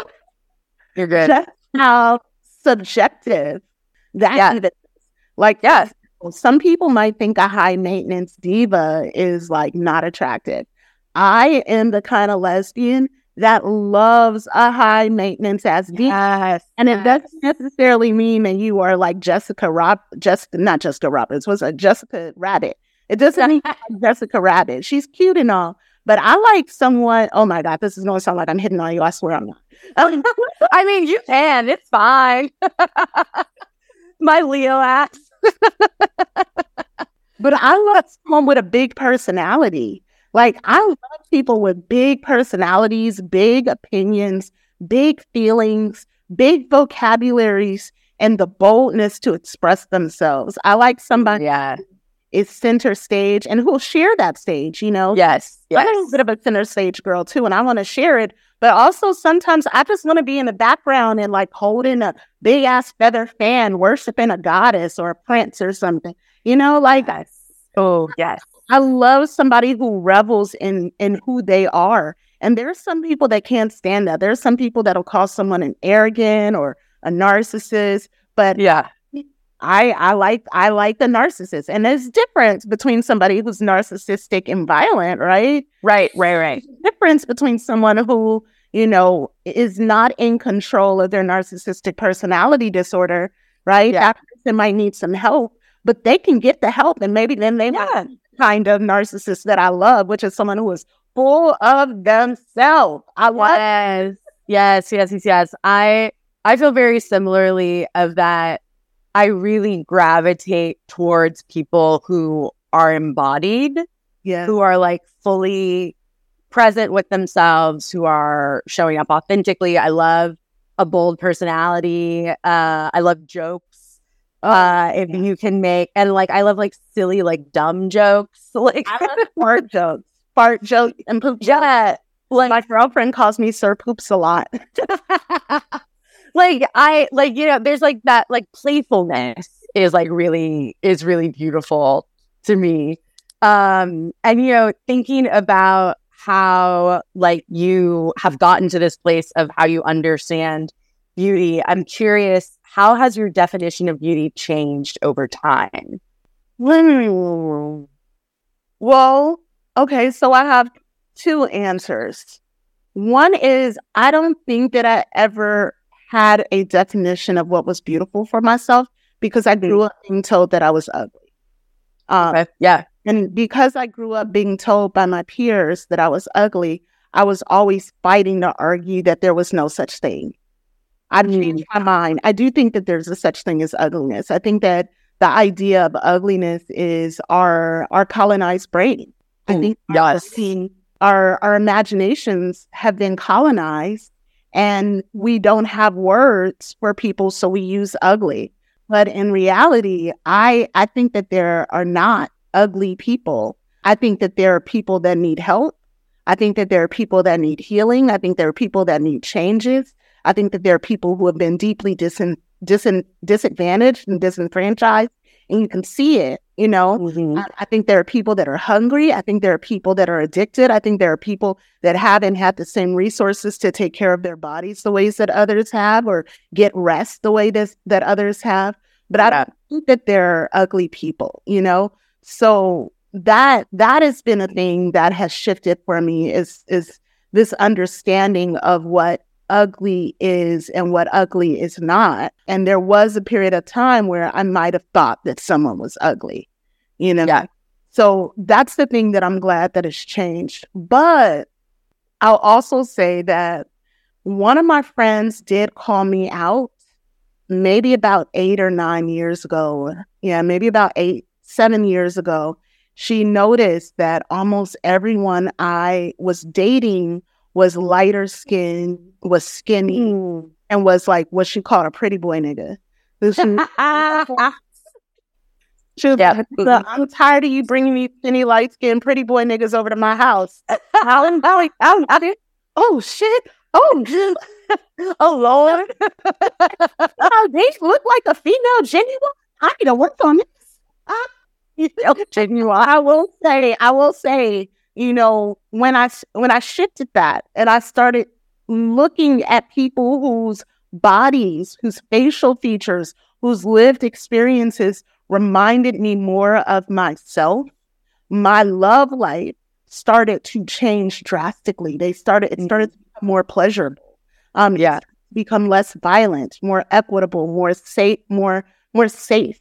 You're good. just how subjective that yeah. is. Like, yes, some people might think a high maintenance diva is like not attractive. I am the kind of lesbian that loves a high maintenance as diva. Yes. And it yes. doesn't necessarily mean that you are like Jessica Rob, just not Jessica Roberts, was it Jessica Rabbit? It doesn't mean like Jessica Rabbit. She's cute and all, but I like someone. Oh my God, this is going to sound like I'm hitting on you. I swear I'm not. I mean, you can. It's fine. My Leo ass. But I love someone with a big personality. Like, I love people with big personalities, big opinions, big feelings, big vocabularies, and the boldness to express themselves. I like somebody yeah. who is center stage and who'll share that stage, you know? Yes. yes. I'm a bit of a center stage girl, too, and I want to share it. But also sometimes I just want to be in the background and like holding a big ass feather fan, worshiping a goddess or a prince or something, you know, like that. Yes. Oh, yes. I love somebody who revels in, in who they are. And there's some people that can't stand that. There's some people that'll call someone an arrogant or a narcissist, but yeah, I, I like, I like the narcissist. And there's difference between somebody who's narcissistic and violent, right? Right, right, right. Difference between someone who, you know, is not in control of their narcissistic personality disorder, right? Yeah. That person might need some help, but they can get the help, and maybe then they yeah. might be the kind of narcissist that I love, which is someone who is full of themselves. I love yes. yes, yes, yes, yes. I I feel very similarly of that. I really gravitate towards people who are embodied, yes. who are like fully present with themselves, who are showing up authentically. I love a bold personality. Uh, I love jokes. Oh, uh, if yeah. you can make, and like, I love like silly, like dumb jokes. Like I love fart jokes, fart jokes and poop jokes. Yeah. Like, my girlfriend calls me Sir Poops a lot. Like I like, you know, there's like that, like playfulness is like really is really beautiful to me. Um, and, you know, thinking about how like you have gotten to this place of how you understand beauty, I'm curious, how has your definition of beauty changed over time? Well, okay, so I have two answers. One is I don't think that I ever had a definition of what was beautiful for myself because I grew up being told that I was ugly. Um, okay. Yeah. And because I grew up being told by my peers that I was ugly, I was always fighting to argue that there was no such thing. I mm. changed my mind. I do think that there's a such thing as ugliness. I think that the idea of ugliness is our our colonized brain. Mm. I think yes. our, our imaginations have been colonized, and we don't have words for people, so we use ugly. But in reality, I, I think that there are not ugly people. I think that there are people that need help. I think that there are people that need healing. I think there are people that need changes. I think that there are people who have been deeply dis- dis- disadvantaged and disenfranchised, and you can see it, you know. Mm-hmm. I, I think there are people that are hungry. I think there are people that are addicted. I think there are people that haven't had the same resources to take care of their bodies the ways that others have, or get rest the way this, that others have. But I don't think that they're ugly people, you know. So that that has been a thing that has shifted for me, is is this understanding of what ugly is and what ugly is not. And there was a period of time where I might have thought that someone was ugly, you know? Yeah. So that's the thing that I'm glad that has changed. But I'll also say that one of my friends did call me out maybe about eight or nine years ago. Yeah, maybe about eight, seven years ago. She noticed that almost everyone I was dating was lighter skin, was skinny, mm. and was like what she called a pretty boy nigga. She was yeah. like, I'm tired of you bringing me skinny, light-skinned, pretty boy niggas over to my house. I'm like, I'm out here. Oh, shit. Oh, oh, Lord. Oh, they look like a female genuine. I need to work on this. I, you know, genuine. I will say, I will say, you know, when I, when I shifted that and I started looking at people whose bodies, whose facial features, whose lived experiences reminded me more of myself, my love life started to change drastically. They started, it started to become more pleasurable. Um, yeah, become less violent, more equitable, more safe, more, more safe.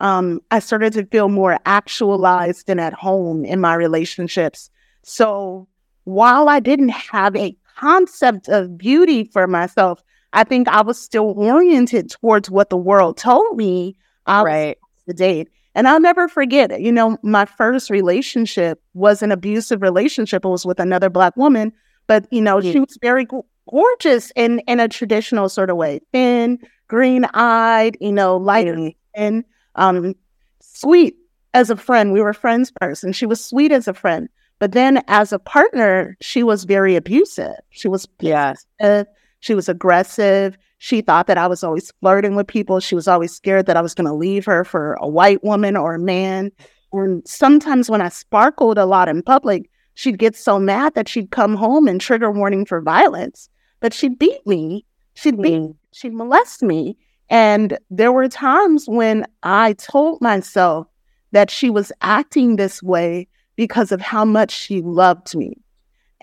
Um, I started to feel more actualized and at home in my relationships. So while I didn't have a concept of beauty for myself, I think I was still oriented towards what the world told me I right. was to date. And I'll never forget it. You know, my first relationship was an abusive relationship. It was with another Black woman, but, you know, mm-hmm. she was very g- gorgeous in, in a traditional sort of way. Thin, green-eyed, you know, light mm-hmm. and um, sweet as a friend. We were friends first, and she was sweet as a friend. But then as a partner, she was very abusive. She was yeah. possessive. She was aggressive. She thought that I was always flirting with people. She was always scared that I was going to leave her for a white woman or a man. And sometimes when I sparkled a lot in public, she'd get so mad that she'd come home and trigger warning for violence. But she'd beat me. She'd beat me. She'd molest me. And there were times when I told myself that she was acting this way because of how much she loved me.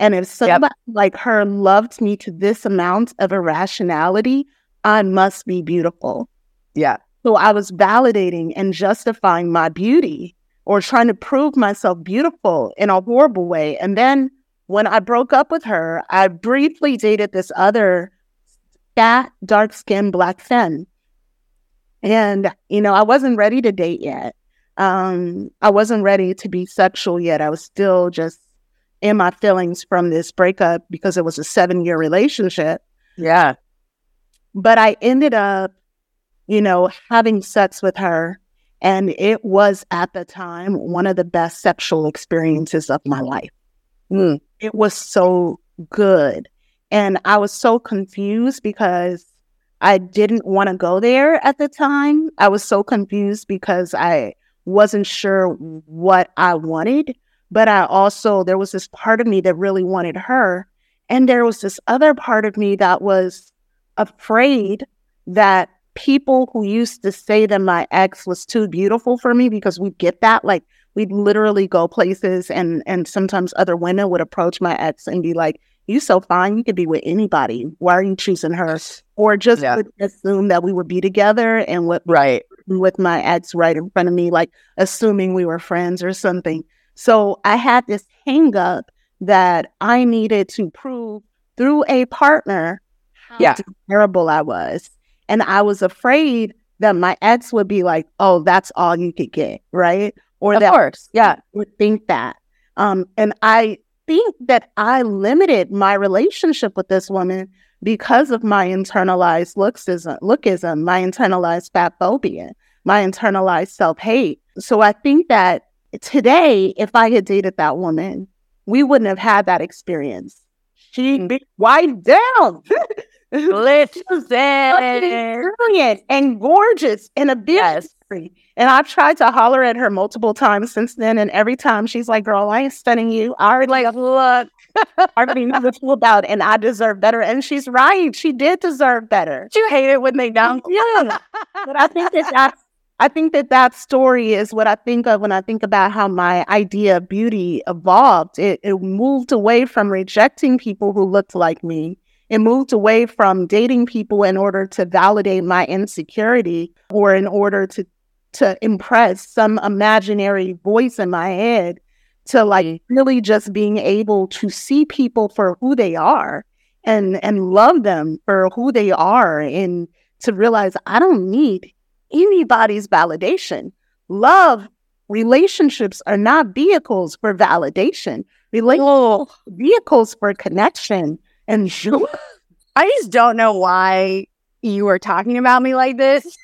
And if somebody yep. like her loved me to this amount of irrationality, I must be beautiful. Yeah. So I was validating and justifying my beauty or trying to prove myself beautiful in a horrible way. And then when I broke up with her, I briefly dated this other fat, dark-skinned Black femme. And, you know, I wasn't ready to date yet. Um, I wasn't ready to be sexual yet. I was still just in my feelings from this breakup because it was a seven-year relationship. Yeah. But I ended up, you know, having sex with her. And it was, at the time, one of the best sexual experiences of my life. Mm. It was so good. And I was so confused because I didn't want to go there at the time. I was so confused because I wasn't sure what I wanted. But I also, there was this part of me that really wanted her. And there was this other part of me that was afraid that people who used to say that my ex was too beautiful for me, because we'd get that, like we'd literally go places and, and sometimes other women would approach my ex and be like, you so fine, you could be with anybody. Why are you choosing her? Or just yeah. would assume that we would be together and what right. with my ex right in front of me, like assuming we were friends or something. So I had this hang up that I needed to prove through a partner how yeah. terrible I was. And I was afraid that my ex would be like, oh, that's all you could get, right? Or of that course. Yeah. would think that. Um, and I think that I limited my relationship with this woman because of my internalized lookism, lookism, my internalized fat phobia, my internalized self-hate. So I think that today, if I had dated that woman, we wouldn't have had that experience. She'd be wiped down. Brilliant and gorgeous and a business. Yes. And I've tried to holler at her multiple times since then. And every time she's like, girl, I ain't stunning you. I already like, look, I already know what you're about and I deserve better. And she's right. She did deserve better. She hated when they don't. Yeah. But I think that that's I think that that story is what I think of when I think about how my idea of beauty evolved. It, it moved away from rejecting people who looked like me. It moved away from dating people in order to validate my insecurity or in order to, to impress some imaginary voice in my head, to like really just being able to see people for who they are and, and love them for who they are, and to realize I don't need anybody's validation. Love relationships are not vehicles for validation. Relate oh. vehicles for connection and joy. I just don't know why you are talking about me like this.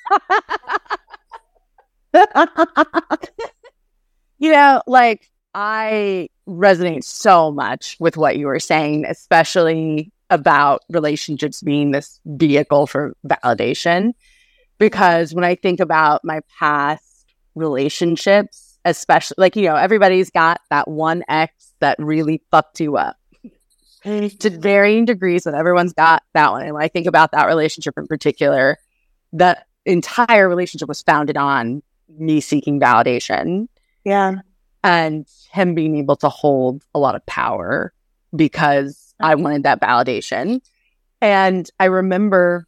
You know, like, I resonate so much with what you were saying, especially about relationships being this vehicle for validation. Because when I think about my past relationships, especially, like, you know, everybody's got that one ex that really fucked you up to varying degrees, but everyone's got that one. And when I think about that relationship in particular, that entire relationship was founded on me seeking validation. Yeah. And him being able to hold a lot of power because I wanted that validation. And I remember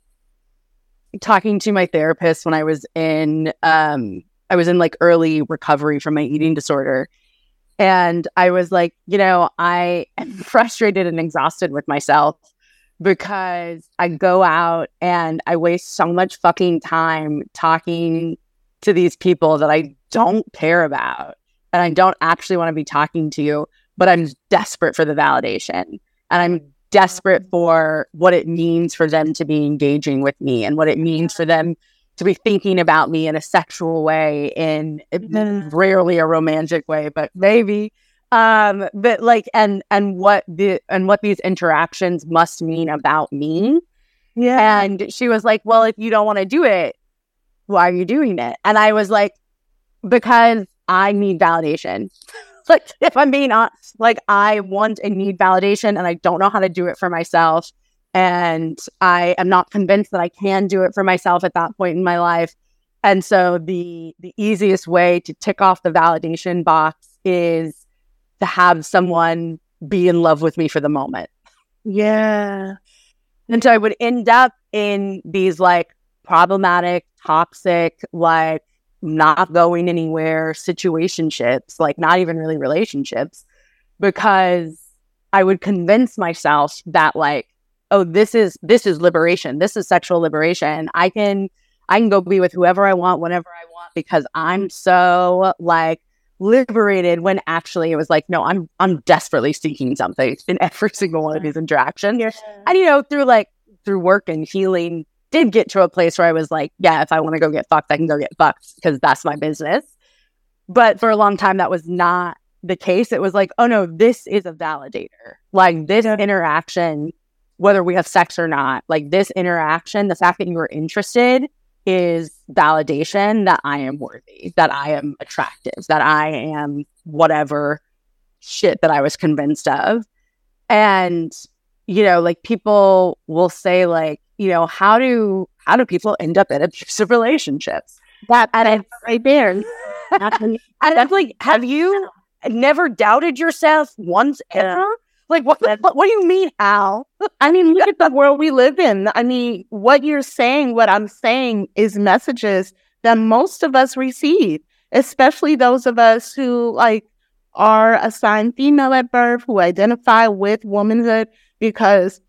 talking to my therapist when I was in, um, I was in like early recovery from my eating disorder. And I was like, you know, I am frustrated and exhausted with myself because I go out and I waste so much fucking time talking to these people that I don't care about. And I don't actually want to be talking to you, but I'm desperate for the validation. And I'm desperate for what it means for them to be engaging with me and what it means for them to be thinking about me in a sexual way, in rarely a romantic way, but maybe. Um, but like, and and what the and what these interactions must mean about me. Yeah. And she was like, "Well, if you don't want to do it, why are you doing it?" And I was like, "Because I need validation." Like, if I'm being honest, like, I want and need validation, and I don't know how to do it for myself. And I am not convinced that I can do it for myself at that point in my life. And so the the easiest way to tick off the validation box is to have someone be in love with me for the moment. Yeah. And so I would end up in these like problematic, toxic, like, not going anywhere situationships, like not even really relationships, because I would convince myself that like, oh, this is this is liberation. This is sexual liberation. I can I can go be with whoever I want, whenever I want, because I'm so like liberated, when actually it was like, no, I'm I'm desperately seeking something in every single one of these interactions. Yeah. And, you know, through like through work and healing, did get to a place where I was like, yeah, if I want to go get fucked, I can go get fucked because that's my business. But for a long time, that was not the case. It was like, oh no, this is a validator. Like, this interaction, whether we have sex or not, like this interaction, the fact that you are interested is validation that I am worthy, that I am attractive, that I am whatever shit that I was convinced of. And, you know, like people will say like, you know, how do how do people end up in abusive relationships? That and I, right there. And I'm like, have you never doubted yourself once ever? Yeah. Like, what, the, what? What do you mean, Al? I mean, look at the world we live in. I mean, what you're saying, what I'm saying, is messages that most of us receive, especially those of us who like are assigned female at birth, who identify with womanhood, because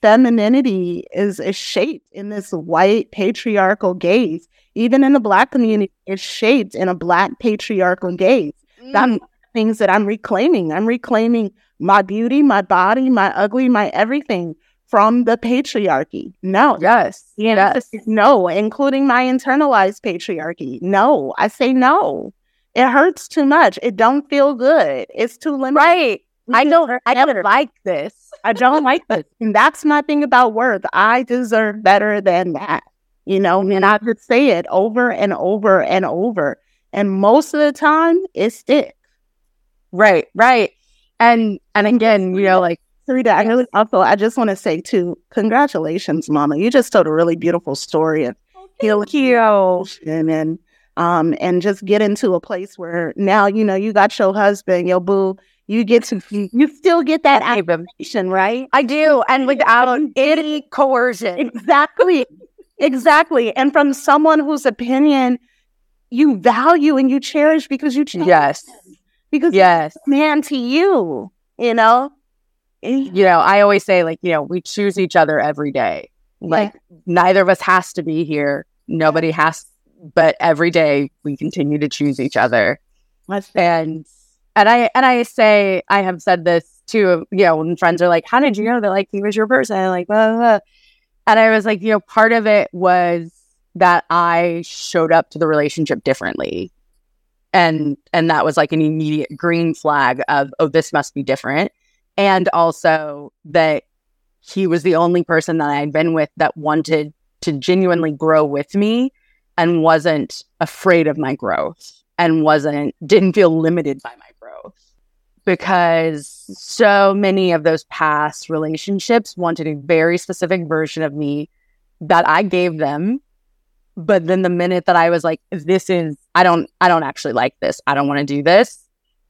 femininity is, is shaped in this white patriarchal gaze. Even in the Black community, it's shaped in a Black patriarchal gaze. Mm. That's things that I'm reclaiming. I'm reclaiming my beauty, my body, my ugly, my everything from the patriarchy. No. Yes. Yes. No, including my internalized patriarchy. No. I say no. It hurts too much. It don't feel good. It's too limited. Right. I don't, I don't like this. I don't like this. And that's my thing about worth. I deserve better than that. You know, and I could say it over and over and over. And most of the time, it sticks. Right, right. And and again, you know, like, Serita, I really also, I just want to say too, congratulations, Mama. You just told a really beautiful story of oh, healing and, and um and just get into a place where now, you know, you got your husband, your boo. You get to, you still get that affirmation, right? I do. And without any coercion. Exactly. Exactly. And from someone whose opinion you value and you cherish because you cherish. Yes. Because yes. Man to you, you know? You know, I always say, like, you know, we choose each other every day. Like, yeah. Neither of us has to be here. Nobody yeah. has, but every day we continue to choose each other. That's and, And I and I say, I have said this too, you know, when friends are like, how did you know that, like, he was your person? I'm like, blah, blah, blah. And I was like, you know, part of it was that I showed up to the relationship differently. And and that was like an immediate green flag of, oh, this must be different. And also that he was the only person that I had been with that wanted to genuinely grow with me and wasn't afraid of my growth and wasn't didn't feel limited by my growth. Because so many of those past relationships wanted a very specific version of me that I gave them. But then the minute that I was like, this is, I don't, I don't actually like this. I don't want to do this.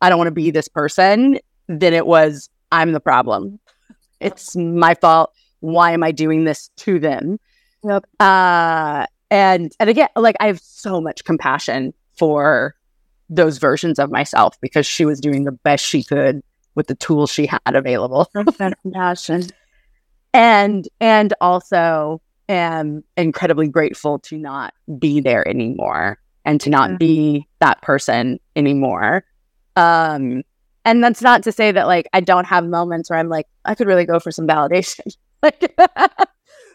I don't want to be this person. Then it was, I'm the problem. It's my fault. Why am I doing this to them? Yep. Uh, and, and again, like I have so much compassion for those versions of myself because she was doing the best she could with the tools she had available. Compassion. And, and also, am incredibly grateful to not be there anymore and to not mm-hmm. be that person anymore. Um, and that's not to say that like I don't have moments where I'm like, I could really go for some validation. Like,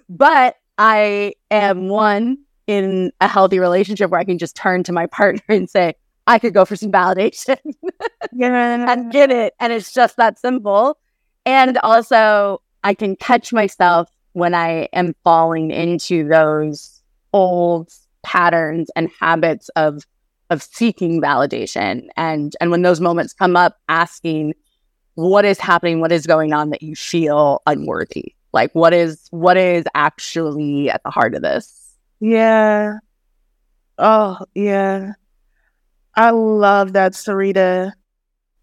but I am one in a healthy relationship where I can just turn to my partner and say, I could go for some validation and get it. And it's just that simple. And also I can catch myself when I am falling into those old patterns and habits of of seeking validation. And and when those moments come up, asking what is happening, what is going on that you feel unworthy? Like what is what is actually at the heart of this? Yeah. Oh, yeah. I love that, Serita.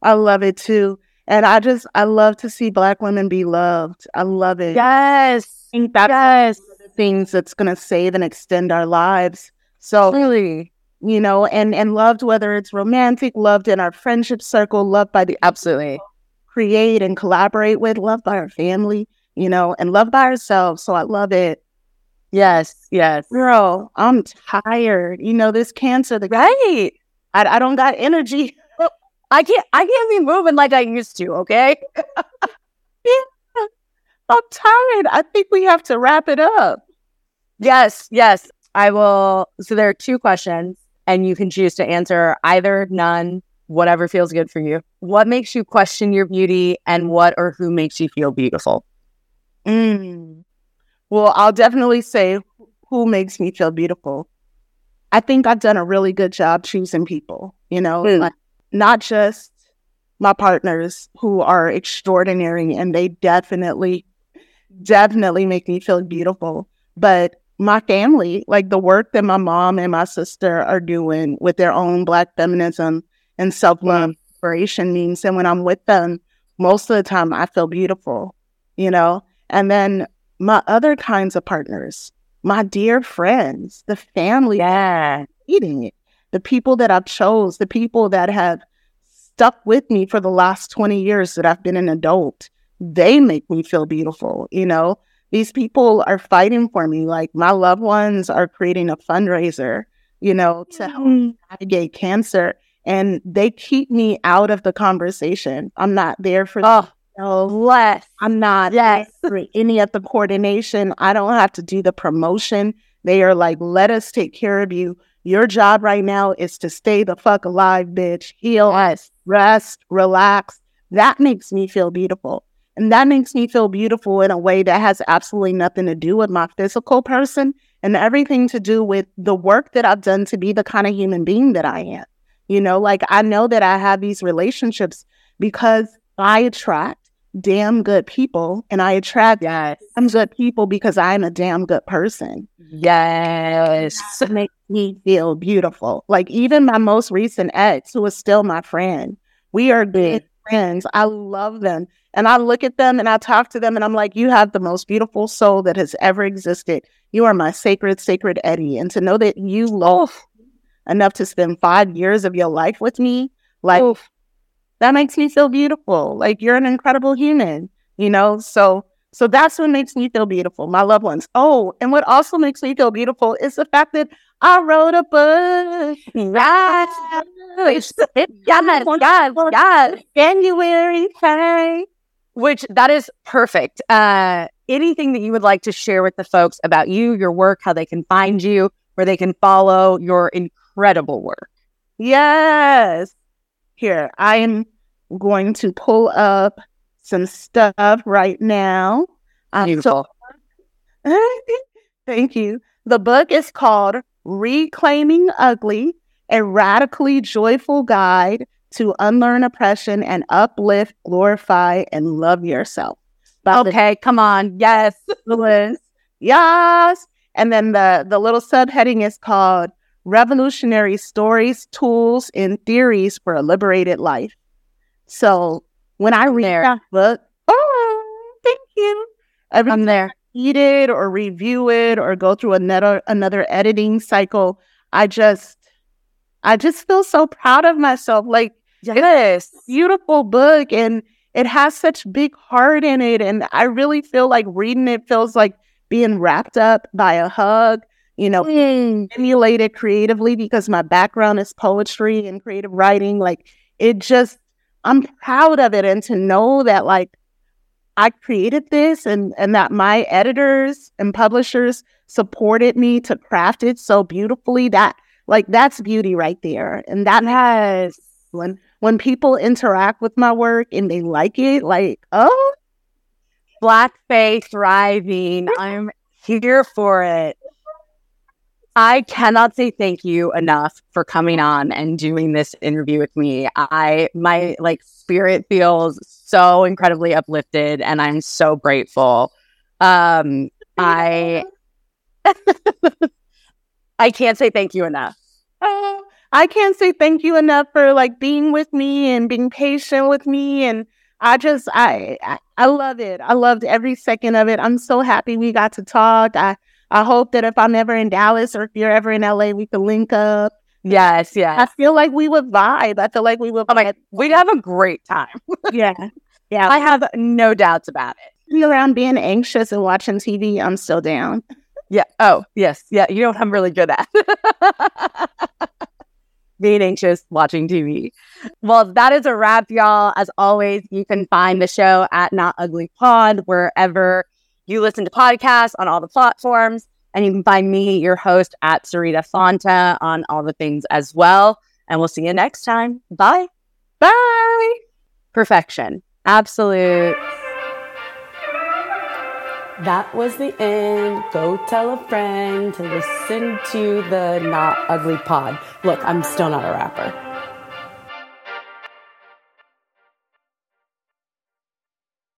I love it too. And I just, I love to see Black women be loved. I love it. Yes. I think that's yes. one of the things that's going to save and extend our lives. So, really, you know, and, and loved, whether it's romantic, loved in our friendship circle, loved by the absolutely create and collaborate with, loved by our family, you know, and loved by ourselves. So I love it. Yes. Yes. Girl, I'm tired. You know, this cancer, the right. I, I don't got energy. I can't I can't be moving like I used to, okay? Yeah. I'm tired. I think we have to wrap it up. Yes, yes. I will. So there are two questions, and you can choose to answer either, none, whatever feels good for you. What makes you question your beauty, and what or who makes you feel beautiful? Mm. Well, I'll definitely say who makes me feel beautiful. I think I've done a really good job choosing people, you know? Mm. Like, not just my partners who are extraordinary and they definitely, definitely make me feel beautiful, but my family, like the work that my mom and my sister are doing with their own Black feminism and self-love inspiration means. And when I'm with them, most of the time I feel beautiful, you know, and then my other kinds of partners, my dear friends, the family, yeah, eating it. The people that I've chose, the people that have stuck with me for the last twenty years that I've been an adult, they make me feel beautiful. You know, these people are fighting for me. Like my loved ones are creating a fundraiser, you know, to help navigate cancer. And they keep me out of the conversation. I'm not there for oh, less. I'm not yes. for any of the coordination. I don't have to do the promotion. They are like, let us take care of you. Your job right now is to stay the fuck alive, bitch. Heal, yes. rest, relax. That makes me feel beautiful. And that makes me feel beautiful in a way that has absolutely nothing to do with my physical person and everything to do with the work that I've done to be the kind of human being that I am. You know, like I know that I have these relationships because I attract damn good people and I attract yes. damn good people because I'm a damn good person. Yes. Make me feel beautiful. Like even my most recent ex, who is still my friend, we are good friends. I love them. And I look at them and I talk to them and I'm like, you have the most beautiful soul that has ever existed. You are my sacred, sacred Eddie. And to know that you love enough to spend five years of your life with me, like Oof. That makes me feel beautiful. Like you're an incredible human, you know? So so that's what makes me feel beautiful, my loved ones. Oh, and what also makes me feel beautiful is the fact that I wrote a book. Right. Yes, yes, yes. January, okay. Which that is perfect. Uh, anything that you would like to share with the folks about you, your work, how they can find you, where they can follow your incredible work. Yes. Here, I am going to pull up some stuff right now. Um, Beautiful. So, thank you. The book is called Reclaiming Ugly, a radically joyful guide to unlearn oppression and uplift, glorify, and love yourself. By okay, the- come on. Yes. Yes. And then the, the little subheading is called Revolutionary Stories, Tools, and Theories for a Liberated Life. So when I read there. that book, oh, thank you. Every I'm there. Read it or review it or go through another another editing cycle. I just I just feel so proud of myself. Like, yes, it's a beautiful book, and it has such big heart in it. And I really feel like reading it feels like being wrapped up by a hug, you know, mm. stimulated creatively because my background is poetry and creative writing. Like, it just, I'm proud of it. And to know that, like, I created this and, and that my editors and publishers supported me to craft it so beautifully, that, like, that's beauty right there. And that has, when when people interact with my work and they like it, like, oh, Black Fae thriving. I'm here for it. I cannot say thank you enough for coming on and doing this interview with me. I, my like spirit feels so incredibly uplifted, and I'm so grateful. Um, I, I can't say thank you enough. Oh, I can't say thank you enough for like being with me and being patient with me. And I just, I, I, I love it. I loved every second of it. I'm so happy we got to talk. I, I hope that if I'm ever in Dallas or if you're ever in L A, we can link up. Yes, yes. I feel like we would vibe. I feel like we would oh vibe. We'd have a great time. Yeah. Yeah. I have no doubts about it. Around being anxious and watching T V, I'm still down. Yeah. Oh, yes. Yeah. You know what I'm really good at? Being anxious, watching T V. Well, that is a wrap, y'all. As always, you can find the show at not ugly pod wherever you listen to podcasts, on all the platforms, and you can find me, your host, at Serita Fonta on all the things as well. And we'll see you next time. Bye. Bye. Perfection. Absolute. That was the end. Go tell a friend to listen to the Not Ugly Pod. Look, I'm still not a rapper.